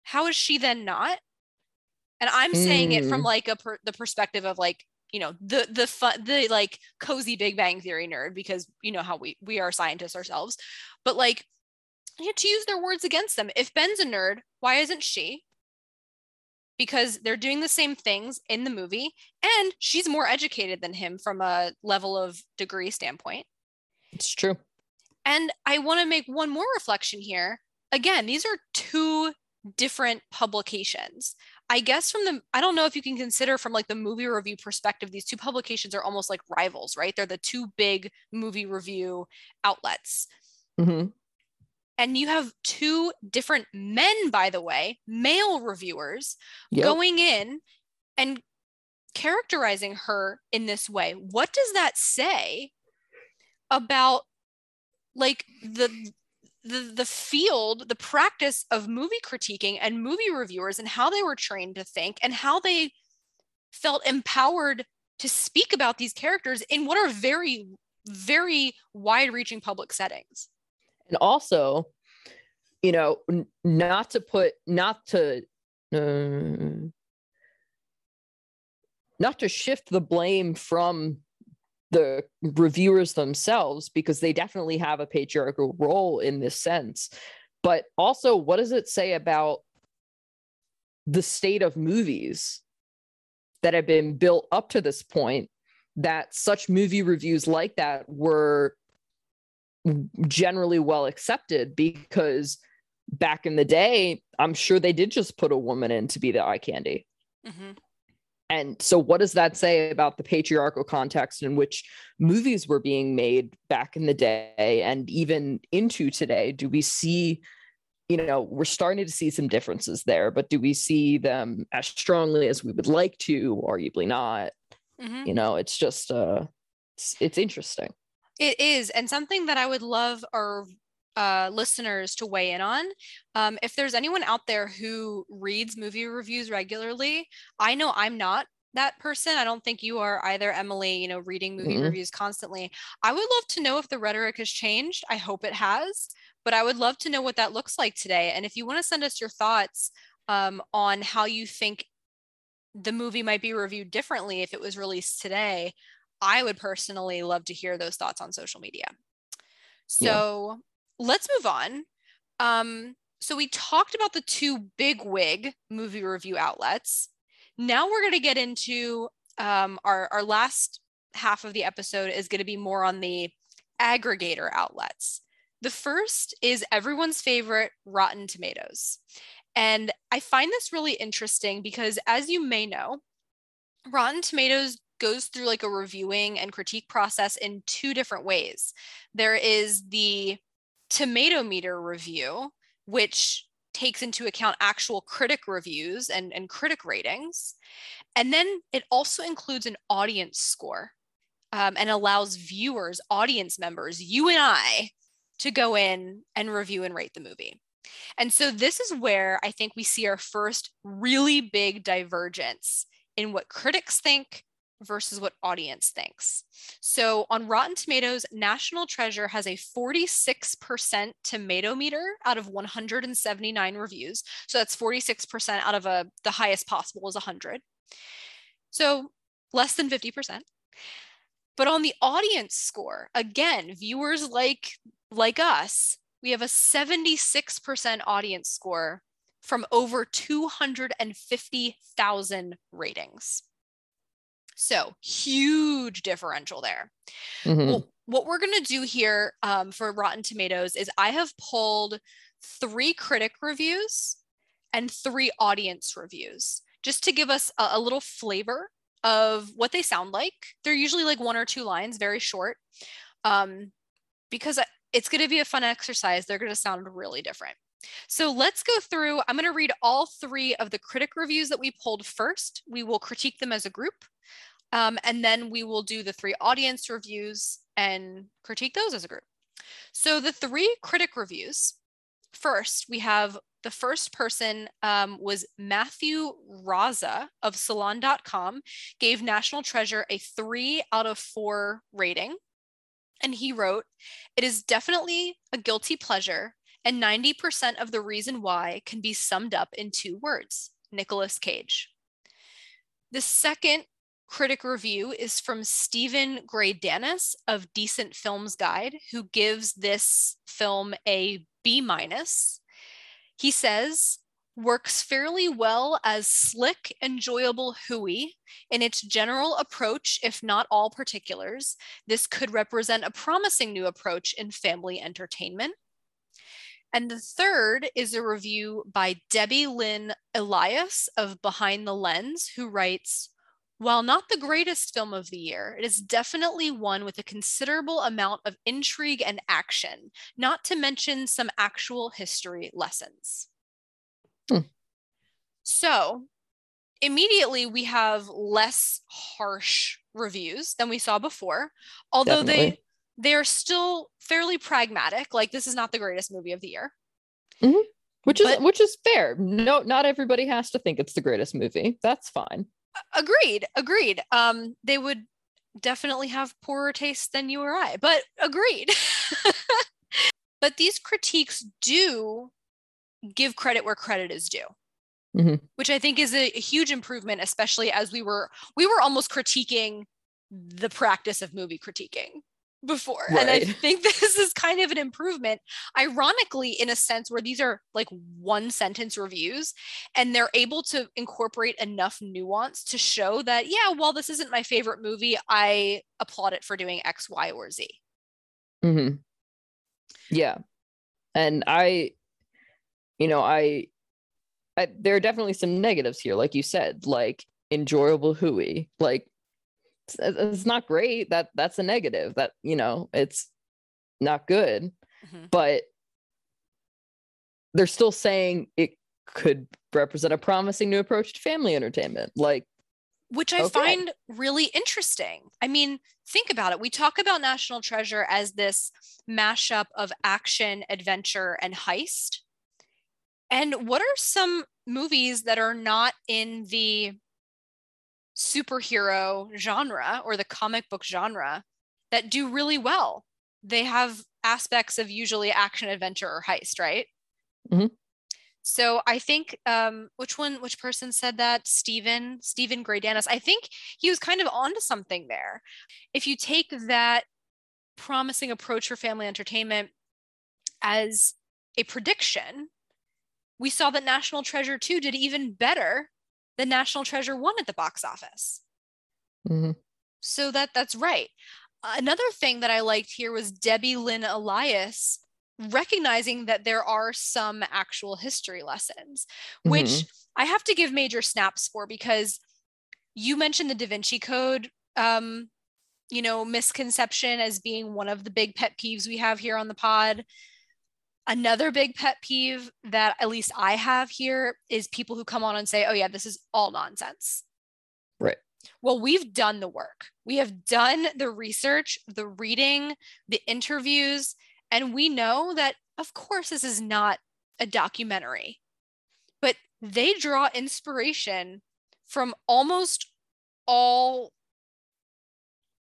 how is she then not? And I'm mm. saying it from like a per, the perspective of like, you know, the the fun, the like cozy Big Bang Theory nerd, because you know how we we are scientists ourselves. But like, you have to use their words against them. If Ben's a nerd, why isn't she? Because they're doing the same things in the movie, and she's more educated than him from a level of degree standpoint. It's true. And I want to make one more reflection here. Again, these are two different publications. I guess from the, I don't know if you can consider from like the movie review perspective, these two publications are almost like rivals, right? They're the two big movie review outlets. Mm-hmm. And you have two different men, by the way, male reviewers, yep, going in and characterizing her in this way. What does that say about like the, the, the field, the practice of movie critiquing and movie reviewers and how they were trained to think and how they felt empowered to speak about these characters in what are very, very wide-reaching public settings? And also, you know, n- not to put, not to, uh, not to shift the blame from the reviewers themselves, because they definitely have a patriarchal role in this sense. But also, what does it say about the state of movies that have been built up to this point that such movie reviews like that were generally well accepted? Because back in the day, I'm sure they did just put a woman in to be the eye candy. Mm-hmm. And so what does that say about the patriarchal context in which movies were being made back in the day and even into today? Do we see, you know, we're starting to see some differences there, but do we see them as strongly as we would like to? Arguably not. Mm-hmm. You know, it's just, uh, it's, it's interesting. It is. And something that I would love our uh, listeners to weigh in on. Um, if there's anyone out there who reads movie reviews regularly, I know I'm not that person. I don't think you are either, Emily, you know, reading movie mm-hmm. reviews constantly. I would love to know if the rhetoric has changed. I hope it has, but I would love to know what that looks like today. And if you want to send us your thoughts um, on how you think the movie might be reviewed differently if it was released today, I would personally love to hear those thoughts on social media. So let's move on. Um, so we talked about the two bigwig movie review outlets. Now we're going to get into um, our, our last half of the episode is going to be more on the aggregator outlets. The first is everyone's favorite, Rotten Tomatoes. And I find this really interesting because, as you may know, Rotten Tomatoes goes through like a reviewing and critique process in two different ways. There is the tomato meter review, which takes into account actual critic reviews and, and critic ratings. And then it also includes an audience score um, and allows viewers, audience members, you and I, to go in and review and rate the movie. And so this is where I think we see our first really big divergence in what critics think versus what audience thinks. So on Rotten Tomatoes, National Treasure has a forty-six percent tomato meter out of one hundred seventy-nine reviews. So that's forty-six percent out of a, the highest possible is one hundred. So less than fifty percent. But on the audience score, again, viewers like, like us, we have a seventy-six percent audience score from over two hundred fifty thousand ratings. So huge differential there. Mm-hmm. Well, what we're going to do here um, for Rotten Tomatoes is I have pulled three critic reviews and three audience reviews just to give us a, a little flavor of what they sound like. They're usually like one or two lines, very short, um, because it's going to be a fun exercise. They're going to sound really different. So let's go through. I'm going to read all three of the critic reviews that we pulled first. We will critique them as a group. Um, and then we will do the three audience reviews and critique those as a group. So the three critic reviews. First, we have the first person um, was Matthew Rozsa of salon dot com, gave National Treasure a three out of four rating. And he wrote, "It is definitely a guilty pleasure. And ninety percent of the reason why can be summed up in two words, Nicolas Cage." The second critic review is from Stephen Graydanis of Decent Films Guide, who gives this film a B minus. He says, "Works fairly well as slick, enjoyable hooey. In its general approach, if not all particulars, this could represent a promising new approach in family entertainment." And the third is a review by Debbie Lynn Elias of Behind the Lens, who writes, "While not the greatest film of the year, it is definitely one with a considerable amount of intrigue and action, not to mention some actual history lessons." Hmm. So immediately we have less harsh reviews than we saw before, although definitely. they... They're still fairly pragmatic. Like, this is not the greatest movie of the year. Mm-hmm. Which is but, which is fair. No, not everybody has to think it's the greatest movie. That's fine. Agreed. Agreed. Um, they would definitely have poorer taste than you or I, but agreed. But these critiques do give credit where credit is due, mm-hmm. which I think is a, a huge improvement, especially as we were, we were almost critiquing the practice of movie critiquing before. Right. And I think this is kind of an improvement, ironically, in a sense where these are like one sentence reviews and they're able to incorporate enough nuance to show that, yeah, while this isn't my favorite movie, I applaud it for doing X, Y, or Z. Mm-hmm. Yeah. And I, you know, I, I, there are definitely some negatives here. Like you said, like enjoyable hooey, like, it's not great. That that's a negative. That, you know, it's not good. Mm-hmm. But they're still saying it could represent a promising new approach to family entertainment. Like, which I okay. find really interesting. I mean, think about it. We talk about National Treasure as this mashup of action, adventure, and heist. And what are some movies that are not in the superhero genre or the comic book genre that do really well? They have aspects of usually action, adventure, or heist, right? Mm-hmm. So I think um which one which person said that? Stephen Stephen Graydanis. I think he was kind of onto something there. If you take that promising approach for family entertainment as a prediction, we saw that National Treasure two did even better than National Treasure one at the box office. Mm-hmm. So that that's right. Another thing that I liked here was Debbie Lynn Elias recognizing that there are some actual history lessons, which mm-hmm. I have to give major snaps for, because you mentioned the Da Vinci Code, um, you know, misconception as being one of the big pet peeves we have here on the pod. Another big pet peeve that at least I have here is people who come on and say, oh yeah, this is all nonsense. Right. Well, we've done the work. We have done the research, the reading, the interviews, and we know that, of course, this is not a documentary, but they draw inspiration from almost all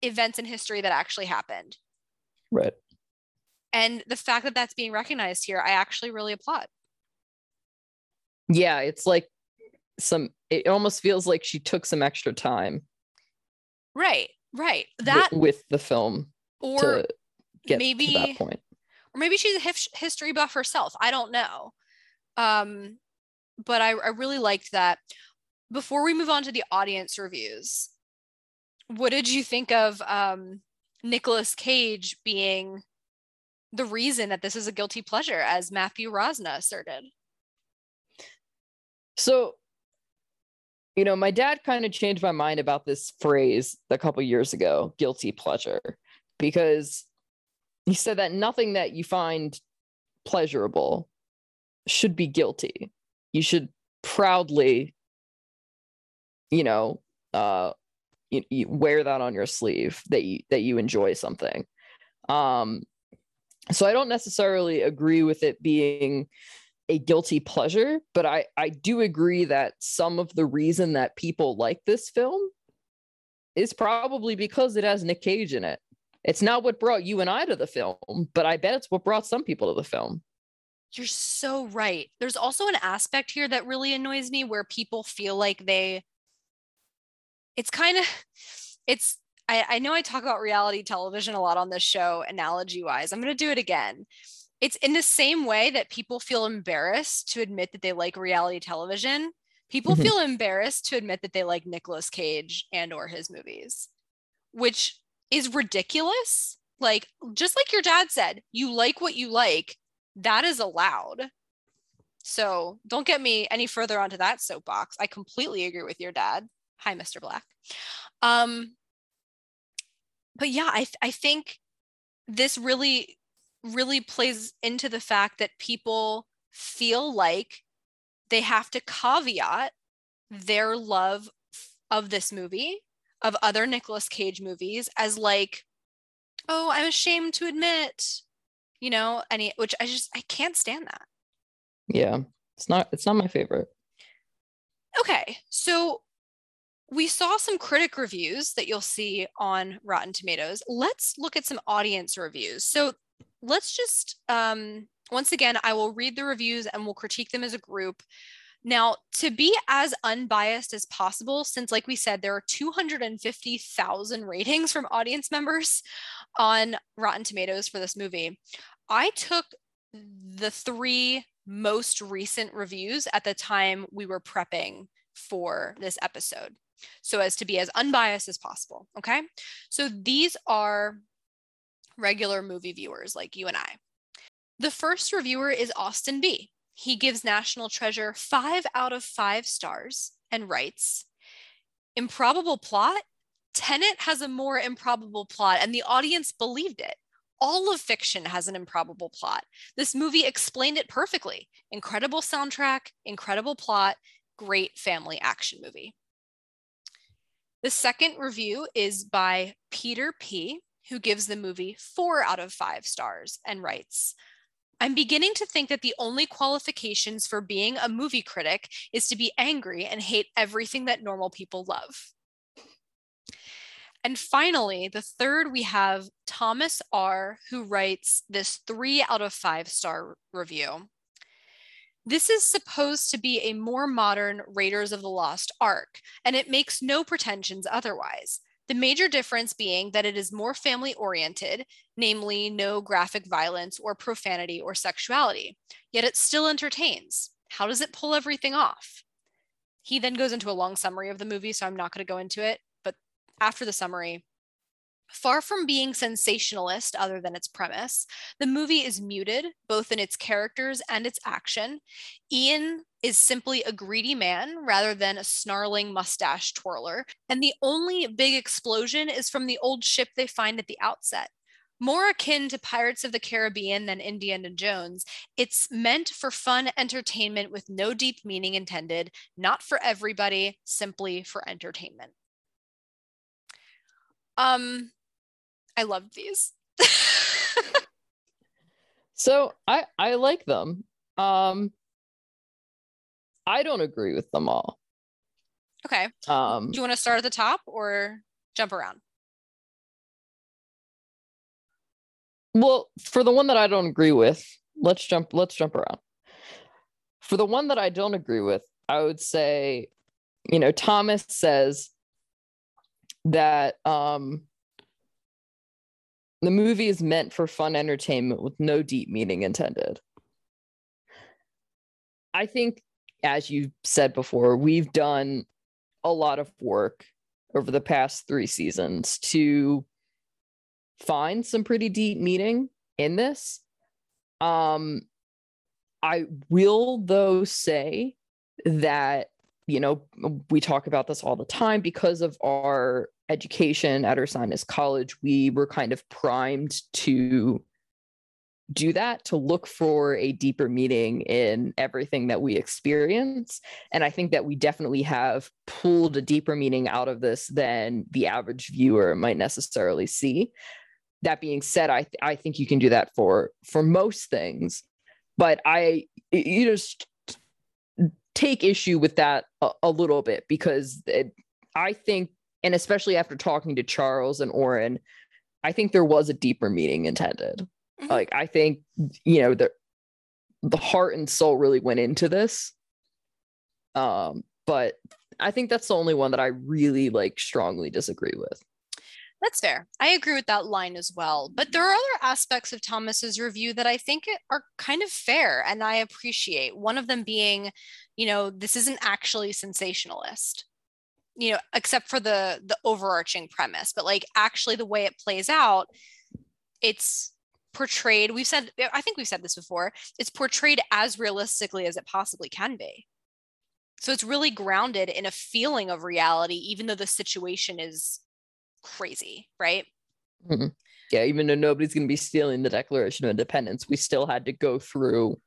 events in history that actually happened. Right. And the fact that that's being recognized here, I actually really applaud. Yeah, it's like some, it almost feels like she took some extra time. Right, right. That with, with the film or to get maybe, to that point. Or maybe she's a history buff herself. I don't know. Um, but I, I really liked that. Before we move on to the audience reviews, what did you think of um, Nicolas Cage being the reason that this is a guilty pleasure, as Matthew Rozsa asserted? So, you know, my dad kind of changed my mind about this phrase a couple years ago, guilty pleasure, because he said that nothing that you find pleasurable should be guilty. You should proudly, you know, uh, you, you wear that on your sleeve, that you, that you enjoy something. Um, So I don't necessarily agree with it being a guilty pleasure, but I, I do agree that some of the reason that people like this film is probably because it has Nick Cage in it. It's not what brought you and I to the film, but I bet it's what brought some people to the film. You're so right. There's also an aspect here that really annoys me where people feel like they, it's kind of, it's, I know I talk about reality television a lot on this show, analogy-wise. I'm going to do it again. It's in the same way that people feel embarrassed to admit that they like reality television. People mm-hmm. feel embarrassed to admit that they like Nicolas Cage and or his movies, which is ridiculous. Like, just like your dad said, you like what you like. That is allowed. So don't get me any further onto that soapbox. I completely agree with your dad. Hi, Mister Black. Um... But yeah, I th- I think this really, really plays into the fact that people feel like they have to caveat their love of this movie, of other Nicolas Cage movies, as like, oh, I'm ashamed to admit, you know, any, which I just, I can't stand that. Yeah, it's not, it's not my favorite. Okay, so we saw some critic reviews that you'll see on Rotten Tomatoes. Let's look at some audience reviews. So let's just, um, once again, I will read the reviews and we'll critique them as a group. Now, to be as unbiased as possible, since like we said, there are two hundred fifty thousand ratings from audience members on Rotten Tomatoes for this movie, I took the three most recent reviews at the time we were prepping for this episode, so as to be as unbiased as possible. Okay, so these are regular movie viewers like you and I. The first reviewer is Austin B. He gives National Treasure five out of five stars and writes, improbable plot? Tenet has a more improbable plot and the audience believed it. All of fiction has an improbable plot. This movie explained it perfectly. Incredible soundtrack, incredible plot, great family action movie. The second review is by Peter P, who gives the movie four out of five stars and writes, I'm beginning to think that the only qualifications for being a movie critic is to be angry and hate everything that normal people love. And finally, the third, we have Thomas R, who writes this three out of five star review. This is supposed to be a more modern Raiders of the Lost Ark, and it makes no pretensions otherwise. The major difference being that it is more family-oriented, namely no graphic violence or profanity or sexuality, yet it still entertains. How does it pull everything off? He then goes into a long summary of the movie, so I'm not going to go into it, but after the summary, far from being sensationalist other than its premise, the movie is muted, both in its characters and its action. Ian is simply a greedy man rather than a snarling mustache twirler, and the only big explosion is from the old ship they find at the outset. More akin to Pirates of the Caribbean than Indiana Jones, it's meant for fun entertainment with no deep meaning intended, not for everybody, simply for entertainment. Um, I love these. So I, I like them. Um, I don't agree with them all. Okay. Um, do you want to start at the top or jump around? Well, for the one that I don't agree with, let's jump, let's jump around. For the one that I don't agree with, I would say, you know, Thomas says that um, the movie is meant for fun entertainment with no deep meaning intended. I think, as you said before, we've done a lot of work over the past three seasons to find some pretty deep meaning in this. Um, I will, though, say that, you know, we talk about this all the time because of our education at Ursinus College. We were kind of primed to do that, to look for a deeper meaning in everything that we experience. And I think that we definitely have pulled a deeper meaning out of this than the average viewer might necessarily see. That being said, I th- I think you can do that for for most things, but I you just take issue with that a, a little bit because it, I think, and especially after talking to Charles and Oren, I think there was a deeper meaning intended. Mm-hmm. Like I think you know the the heart and soul really went into this, um, but I think that's the only one that I really like strongly disagree with. That's fair. I agree with that line as well. But there are other aspects of Thomas's review that I think are kind of fair and I appreciate. One of them being, you know, this isn't actually sensationalist, you know, except for the the overarching premise. But like actually the way it plays out, it's portrayed, we've said, I think we've said this before, it's portrayed as realistically as it possibly can be. So it's really grounded in a feeling of reality, even though the situation is crazy, right? Mm-hmm. Yeah, even though nobody's going to be stealing the Declaration of Independence, we still had to go through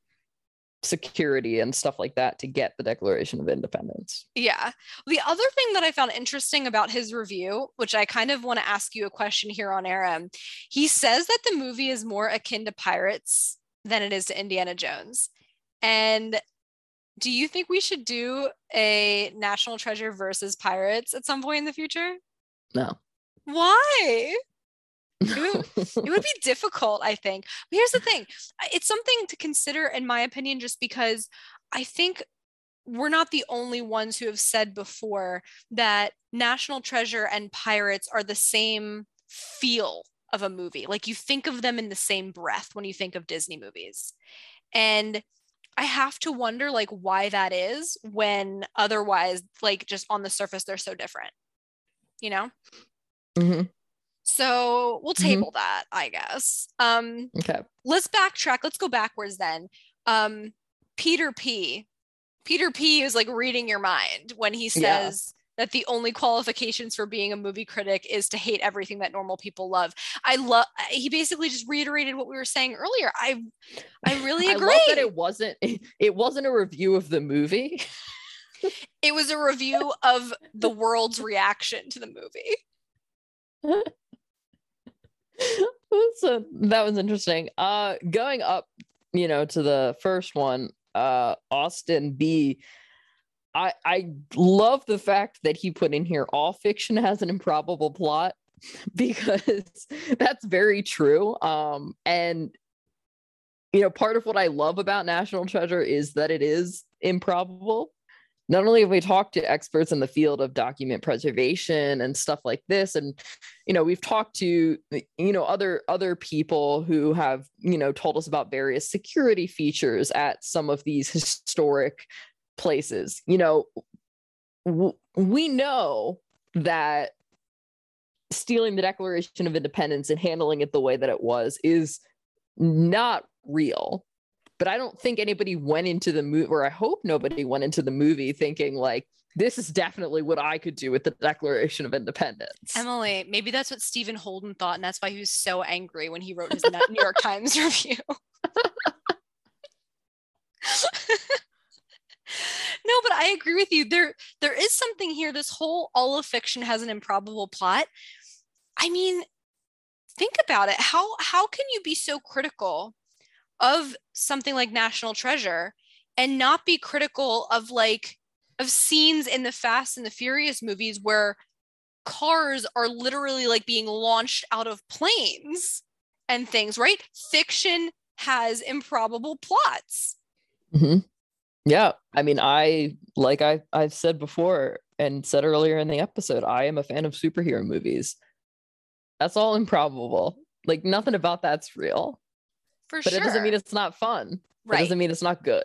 security and stuff like that to get the Declaration of Independence. Yeah. The other thing that I found interesting about his review, which I kind of want to ask you a question here on air, he says that the movie is more akin to Pirates than it is to Indiana Jones. And do you think we should do a National Treasure versus Pirates at some point in the future? No. Why? It would, it would be difficult, I think. But here's the thing. It's something to consider, in my opinion, just because I think we're not the only ones who have said before that National Treasure and Pirates are the same feel of a movie. Like you think of them in the same breath when you think of Disney movies. And I have to wonder like why that is when otherwise, like just on the surface, they're so different, you know? Mm-hmm. So we'll table mm-hmm. that, I guess. Um, okay. Let's backtrack. Let's go backwards then. Um, Peter P. Peter P is like reading your mind when he says yeah. that the only qualifications for being a movie critic is to hate everything that normal people love. I love, he basically just reiterated what we were saying earlier. I, I really agree. I love that it wasn't, it wasn't a review of the movie. It was a review of the world's reaction to the movie. So that was interesting. Uh, going up, you know, to the first one, uh, Austin B. I I love the fact that he put in here all fiction has an improbable plot because that's very true. Um, and you know, part of what I love about National Treasure is that it is improbable. not only have we talked to experts in the field of document preservation and stuff like this, and, you know, we've talked to, you know, other, other people who have, you know, told us about various security features at some of these historic places. You know, w- we know that stealing the Declaration of Independence and handling it the way that it was is not real. But I don't think anybody went into the movie, or I hope nobody went into the movie thinking like, this is definitely what I could do with the Declaration of Independence. Emily, maybe that's what Stephen Holden thought, and that's why he was so angry when he wrote his New York Times review. No, but I agree with you. There, there is something here. This whole all of fiction has an improbable plot. I mean, think about it. How, how can you be so critical of something like National Treasure and not be critical of like, of scenes in the Fast and the Furious movies where cars are literally like being launched out of planes and things, right? Fiction has improbable plots. Mm-hmm. Yeah. I mean, I, like I, I've said before and said earlier in the episode, I am a fan of superhero movies. That's all improbable. Like nothing about that's real. For but sure. But it doesn't mean it's not fun. Right. It doesn't mean it's not good.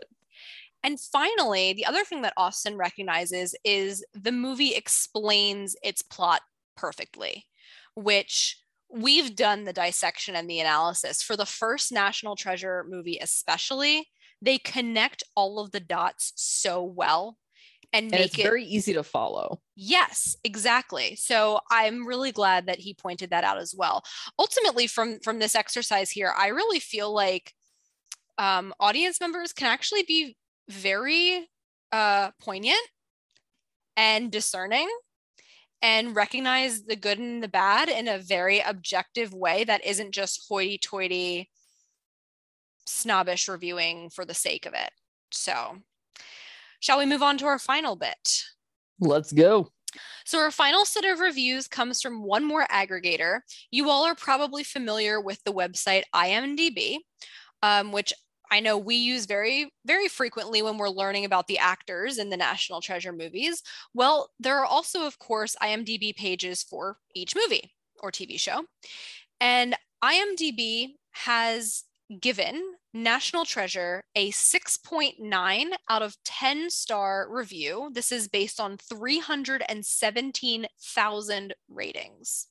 And finally, the other thing that Austin recognizes is the movie explains its plot perfectly, which we've done the dissection and the analysis. For the first National Treasure movie especially, they connect all of the dots so well and make and it's it very easy to follow. Yes, exactly. So I'm really glad that he pointed that out as well. Ultimately, from, from this exercise here, I really feel like um, audience members can actually be very uh, poignant and discerning and recognize the good and the bad in a very objective way that isn't just hoity-toity snobbish reviewing for the sake of it. So shall we move on to our final bit? Let's go. So our final set of reviews comes from one more aggregator. You all are probably familiar with the website I M D B, um, which I know we use very, very frequently when we're learning about the actors in the National Treasure movies. Well, there are also, of course, I M D B pages for each movie or T V show. And I M D B has given National Treasure a six point nine out of ten star review. This is based on three hundred seventeen thousand ratings.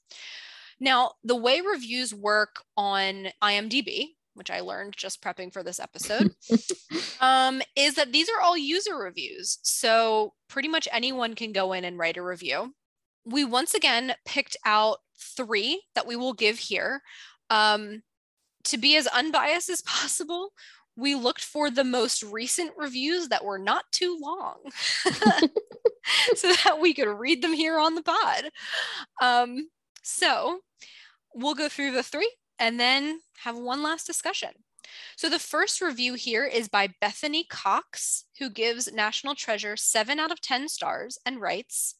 Now, the way reviews work on I M D B, which I learned just prepping for this episode, um, is that these are all user reviews. So pretty much anyone can go in and write a review. We once again picked out three that we will give here. Um, To be as unbiased as possible, we looked for the most recent reviews that were not too long so that we could read them here on the pod. Um, so we'll go through the three and then have one last discussion. So the first review here is by Bethany Cox, who gives National Treasure seven out of ten stars and writes,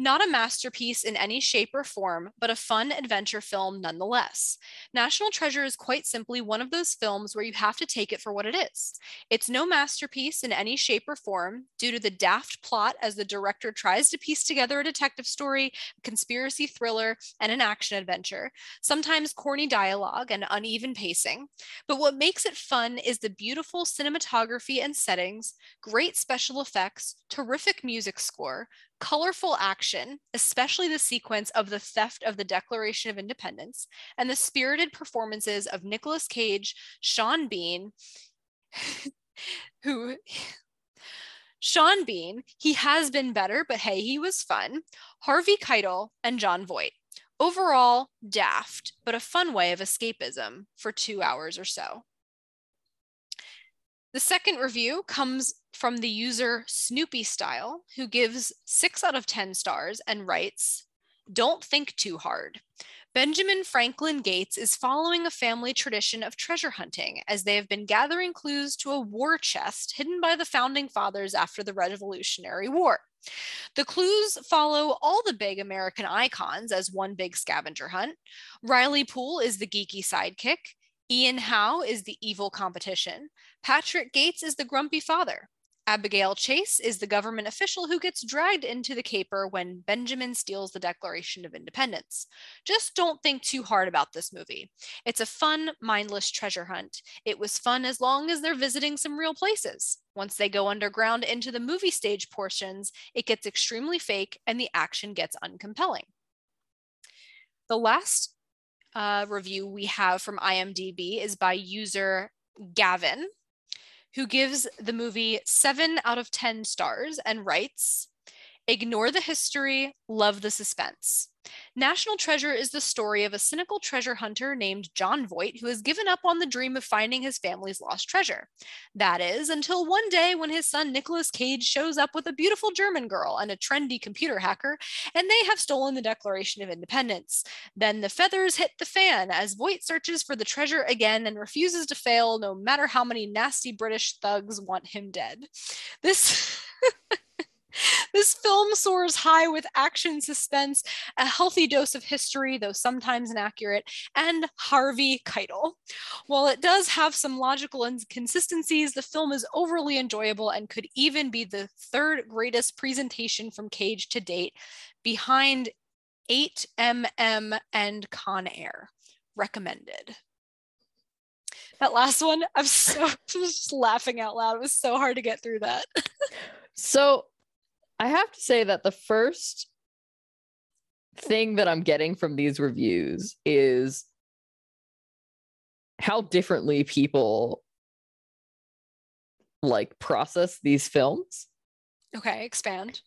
"Not a masterpiece in any shape or form, but a fun adventure film nonetheless. National Treasure is quite simply one of those films where you have to take it for what it is. It's no masterpiece in any shape or form due to the daft plot as the director tries to piece together a detective story, a conspiracy thriller, and an action adventure. Sometimes corny dialogue and uneven pacing. But what makes it fun is the beautiful cinematography and settings, great special effects, terrific music score, colorful action, especially the sequence of the theft of the Declaration of Independence, and the spirited performances of Nicolas Cage, Sean Bean, who, Sean Bean, he has been better, but hey, he was fun, Harvey Keitel, and Jon Voight. Overall, daft, but a fun way of escapism for two hours or so." The second review comes from the user Snoopy Style, who gives six out of ten stars and writes, "Don't think too hard. Benjamin Franklin Gates is following a family tradition of treasure hunting as they have been gathering clues to a war chest hidden by the founding fathers after the Revolutionary War. The clues follow all the big American icons as one big scavenger hunt. Riley Poole is the geeky sidekick. Ian Howe is the evil competition. Patrick Gates is the grumpy father. Abigail Chase is the government official who gets dragged into the caper when Benjamin steals the Declaration of Independence. Just don't think too hard about this movie. It's a fun, mindless treasure hunt. It was fun as long as they're visiting some real places. Once they go underground into the movie stage portions, it gets extremely fake and the action gets uncompelling. The last uh, review we have from IMDb is by user Gavin, who gives the movie seven out of ten stars and writes, "Ignore the history, love the suspense. National Treasure is the story of a cynical treasure hunter named Jon Voight who has given up on the dream of finding his family's lost treasure. That is, until one day when his son Nicolas Cage shows up with a beautiful German girl and a trendy computer hacker, and they have stolen the Declaration of Independence. Then the feathers hit the fan as Voight searches for the treasure again and refuses to fail no matter how many nasty British thugs want him dead. This... This film soars high with action, suspense, a healthy dose of history, though sometimes inaccurate, and Harvey Keitel. While it does have some logical inconsistencies, the film is overly enjoyable and could even be the third greatest presentation from Cage to date, behind eight M M and Con Air. Recommended." That last one, I'm so I was just laughing out loud. It was so hard to get through that. So I have to say that the first thing that I'm getting from these reviews is how differently people like process these films. Okay, expand.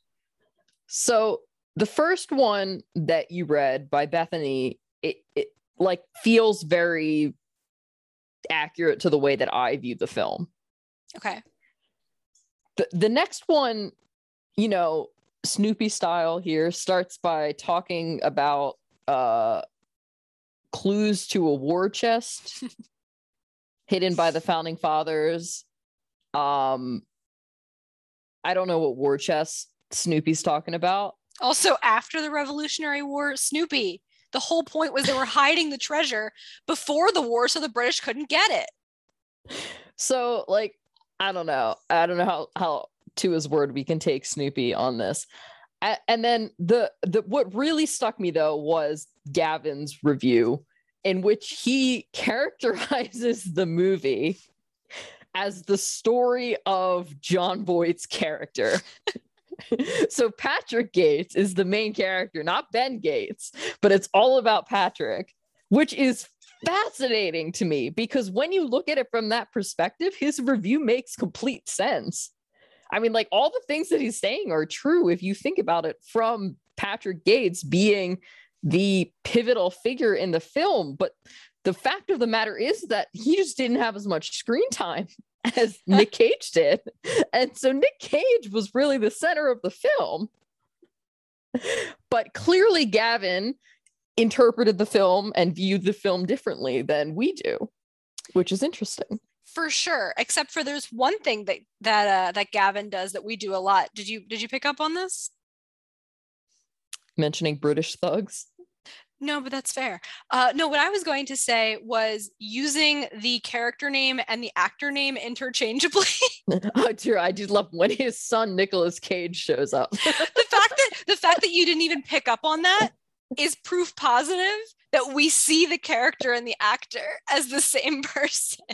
So the first one that you read by Bethany, it, it like feels very accurate to the way that I view the film. Okay. The, the next one, you know, Snoopy style here, starts by talking about uh, clues to a war chest hidden by the founding fathers. Um, I don't know what war chest Snoopy's talking about. Also, after the Revolutionary War, Snoopy, the whole point was they were hiding the treasure before the war so the British couldn't get it. So, like, I don't know. I don't know how... how to his word we can take Snoopy on this. And then the the what really stuck me though was Gavin's review, in which he characterizes the movie as the story of Jon Voight's character. So Patrick Gates is the main character, not Ben Gates, but it's all about Patrick, which is fascinating to me because when you look at it from that perspective, his review makes complete sense. I mean, like, all the things that he's saying are true if you think about it from Patrick Gates being the pivotal figure in the film. But the fact of the matter is that he just didn't have as much screen time as Nick Cage did. And so Nick Cage was really the center of the film. But clearly Gavin interpreted the film and viewed the film differently than we do, which is interesting. For sure, except for there's one thing that that uh, that Gavin does that we do a lot. Did you did you pick up on this? Mentioning British thugs? No, but that's fair. Uh, no, what I was going to say was using the character name and the actor name interchangeably. Oh dear, I do love when his son Nicolas Cage shows up. the fact that the fact that you didn't even pick up on that is proof positive that we see the character and the actor as the same person.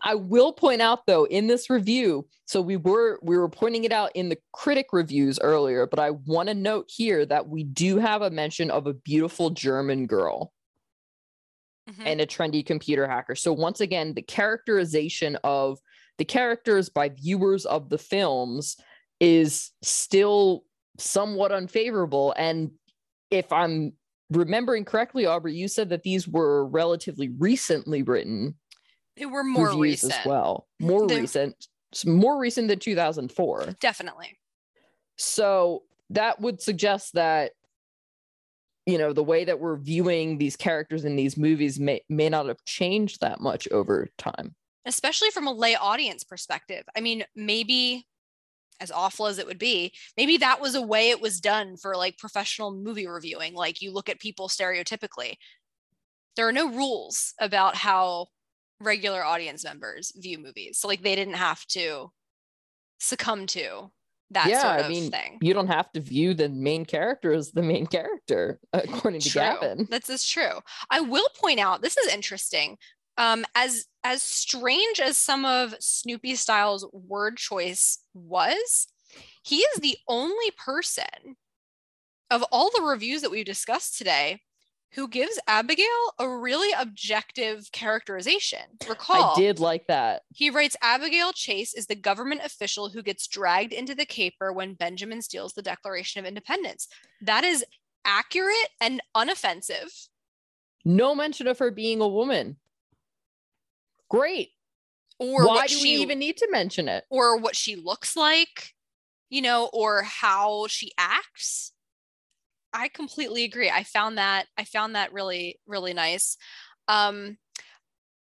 I will point out though, in this review, so we were we were pointing it out in the critic reviews earlier, but I want to note here that we do have a mention of a beautiful German girl mm-hmm. and a trendy computer hacker. So once again, the characterization of the characters by viewers of the films is still somewhat unfavorable. And if I'm remembering correctly, Aubrey, you said that these were relatively recently written. They were more recent as well. More They're... recent, more recent than two thousand four. Definitely. So that would suggest that, you know, the way that we're viewing these characters in these movies may, may not have changed that much over time. Especially from a lay audience perspective. I mean, maybe, as awful as it would be, maybe that was a way it was done for like professional movie reviewing. Like you look at people stereotypically. There are no rules about how regular audience members view movies. So like they didn't have to succumb to that yeah, sort of I mean, thing. You don't have to view the main character as the main character, according to true. Gavin. This is true. I will point out, this is interesting. Um, as as strange as some of Snoopy Styles' word choice was, he is the only person of all the reviews that we've discussed today who gives Abigail a really objective characterization. Recall, I did like that. He writes, Abigail Chase is the government official who gets dragged into the caper when Benjamin steals the Declaration of Independence. That is accurate and unoffensive. No mention of her being a woman. Great. Or why do we even need to mention it? Or what she looks like, you know, or how she acts. I completely agree. I found that I found that really, really nice. Um,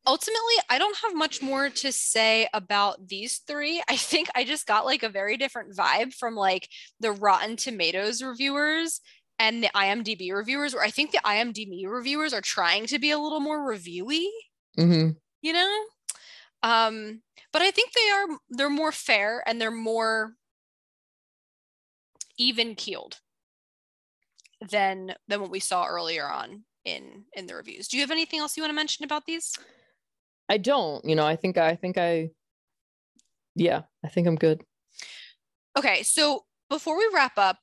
ultimately, I don't have much more to say about these three. I think I just got like a very different vibe from like the Rotten Tomatoes reviewers and the IMDb reviewers, where I think the IMDb reviewers are trying to be a little more reviewy, mm-hmm. you know? Um, but I think they are, they're more fair and they're more even keeled than than what we saw earlier on in in the reviews. Do you have anything else you want to mention about these? I don't. You know, I think I think I yeah, I think I'm good. Okay, so before we wrap up,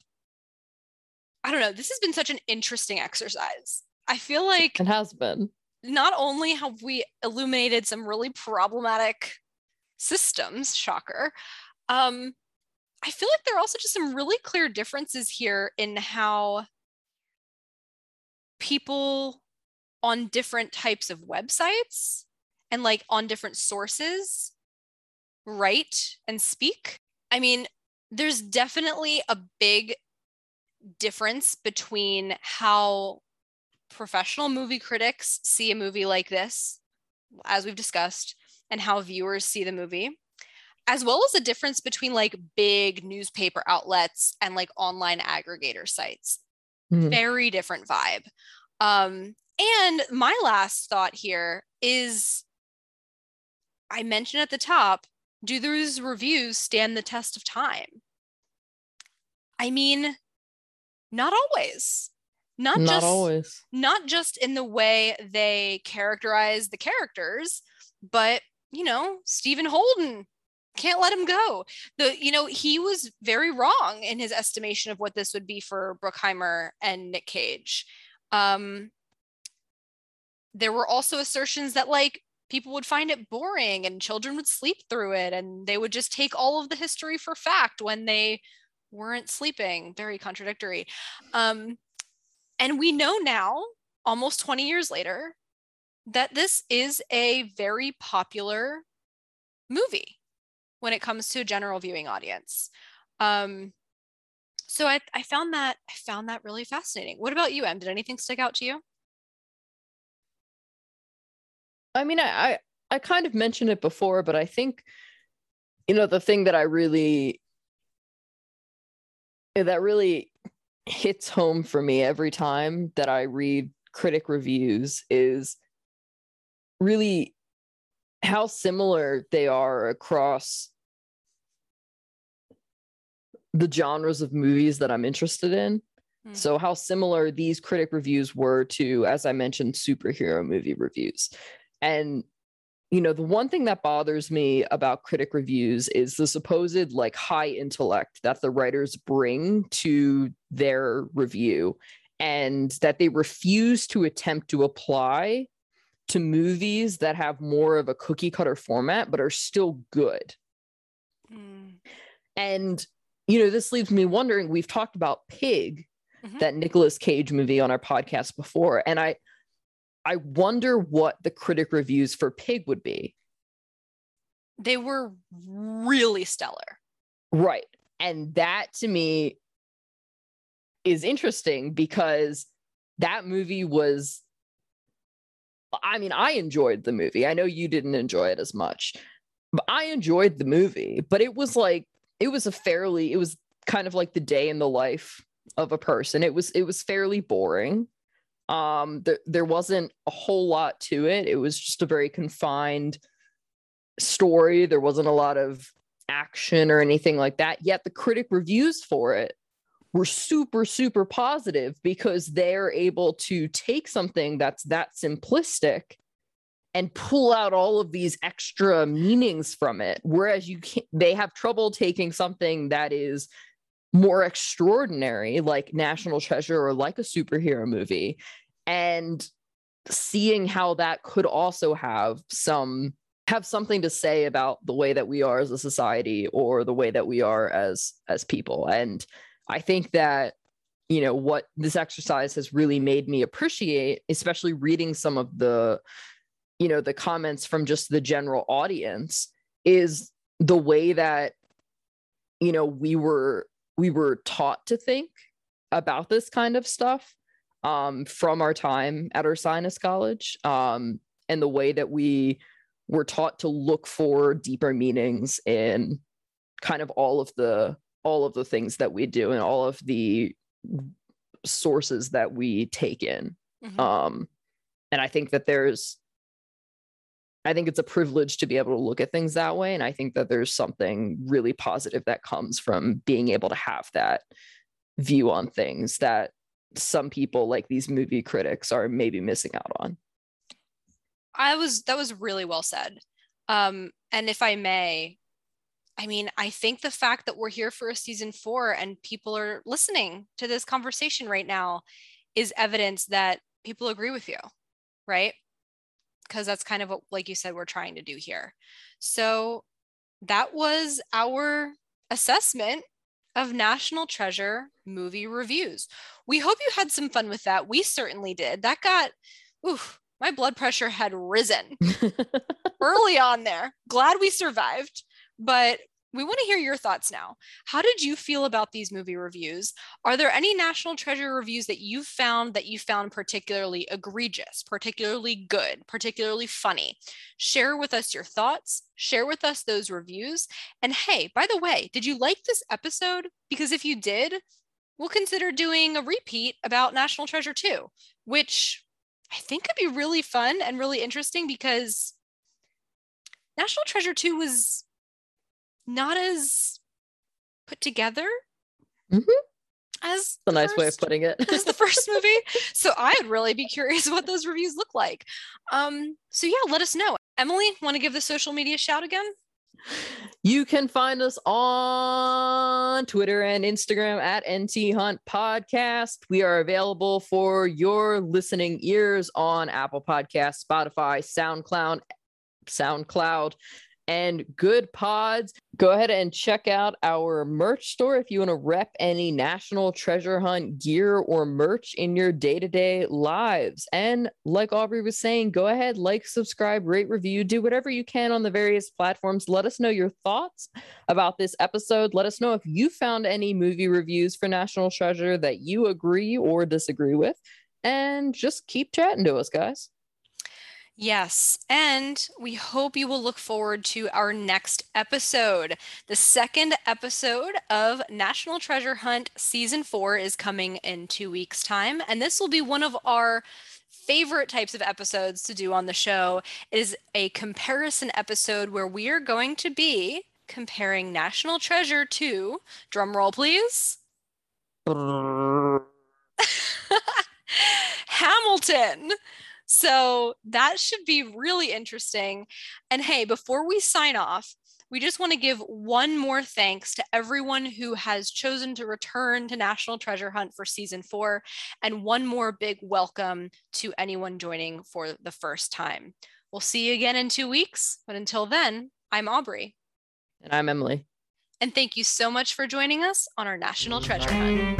I don't know, this has been such an interesting exercise. I feel like it has been. Not only have we illuminated some really problematic systems, shocker, um, I feel like there are also just some really clear differences here in how people on different types of websites and like on different sources write and speak. I mean, there's definitely a big difference between how professional movie critics see a movie like this, as we've discussed, and how viewers see the movie, as well as the difference between like big newspaper outlets and like online aggregator sites. Very different vibe. Um, and my last thought here is, I mentioned at the top, do those reviews stand the test of time? I mean, not always. Not, not just, always. Not just in the way they characterize the characters, but, you know, Stephen Holden, can't let him go. The, you know, he was very wrong in his estimation of what this would be for Bruckheimer and Nick Cage. Um, there were also assertions that like people would find it boring and children would sleep through it and they would just take all of the history for fact when they weren't sleeping. Very contradictory. Um, and we know now, almost twenty years later, that this is a very popular movie when it comes to a general viewing audience. Um, so I, I found that I found that really fascinating. What about you, Em? Did anything stick out to you? I mean, I, I, I kind of mentioned it before, but I think, you know, the thing that I really, that really hits home for me every time that I read critic reviews is really how similar they are across the genres of movies that I'm interested in. Mm. So how similar these critic reviews were to, as I mentioned, superhero movie reviews. And, you know, the one thing that bothers me about critic reviews is the supposed like high intellect that the writers bring to their review, and that they refuse to attempt to apply to movies that have more of a cookie cutter format, but are still good. Mm. And, you know, this leaves me wondering, we've talked about Pig, mm-hmm. that Nicolas Cage movie on our podcast before. And I, I wonder what the critic reviews for Pig would be. They were really stellar. Right. And that to me is interesting because that movie was, I mean, I enjoyed the movie. I know you didn't enjoy it as much, but I enjoyed the movie. But it was like, it was a fairly, it was kind of like the day in the life of a person. It was, it was fairly boring. Um, there, there wasn't a whole lot to it. It was just a very confined story. There wasn't a lot of action or anything like that. Yet the critic reviews for it were super, super positive because they're able to take something that's that simplistic and pull out all of these extra meanings from it. Whereas you can't, they have trouble taking something that is more extraordinary, like National Treasure or like a superhero movie, and seeing how that could also have some have something to say about the way that we are as a society or the way that we are as as people. And I think that, you know, what this exercise has really made me appreciate, especially reading some of the, you know, the comments from just the general audience, is the way that, you know, we were we were taught to think about this kind of stuff um, from our time at Ursinus College, um, and the way that we were taught to look for deeper meanings in kind of all of the all of the things that we do and all of the sources that we take in. Mm-hmm. Um, and I think that there's, I think it's a privilege to be able to look at things that way. And I think that there's something really positive that comes from being able to have that view on things that some people, like these movie critics, are maybe missing out on. I was, that was really well said. Um, and if I may, I mean, I think the fact that we're here for a season four and people are listening to this conversation right now is evidence that people agree with you, right? Because that's kind of what, like you said, we're trying to do here. So that was our assessment of National Treasure movie reviews. We hope you had some fun with that. We certainly did. That got, oof, my blood pressure had risen early on there. Glad we survived. But we want to hear your thoughts now. How did you feel about these movie reviews? Are there any National Treasure reviews that you found that you found particularly egregious, particularly good, particularly funny? Share with us your thoughts. Share with us those reviews. And hey, by the way, did you like this episode? Because if you did, we'll consider doing a repeat about National Treasure two, which I think could be really fun and really interesting because National Treasure two was not as put together mm-hmm. as the nice first, way of putting it as the first movie. So I would really be curious what those reviews look like. Um, so yeah, let us know. Emily, want to give the social media shout again? You can find us on Twitter and Instagram at N T Hunt Podcast. We are available for your listening ears on Apple Podcasts, Spotify, SoundCloud, SoundCloud, and Good Pods. Go ahead and check out our merch store if you want to rep any National Treasure Hunt gear or merch in your day-to-day lives. And like Aubrey was saying, go ahead, like, subscribe, rate, review, do whatever you can on the various platforms. Let us know your thoughts about this episode. Let us know if you found any movie reviews for National Treasure that you agree or disagree with, and just keep chatting to us, guys. Yes, and we hope you will look forward to our next episode. The second episode of National Treasure Hunt Season four is coming in two weeks' time, and this will be one of our favorite types of episodes to do on the show. It is a comparison episode where we are going to be comparing National Treasure to, drumroll please, Hamilton. So that should be really interesting. And hey, before we sign off, we just want to give one more thanks to everyone who has chosen to return to National Treasure Hunt for season four, and one more big welcome to anyone joining for the first time. We'll see you again in two weeks, but until then, I'm Aubrey. And I'm Emily. And thank you so much for joining us on our National Treasure Hunt.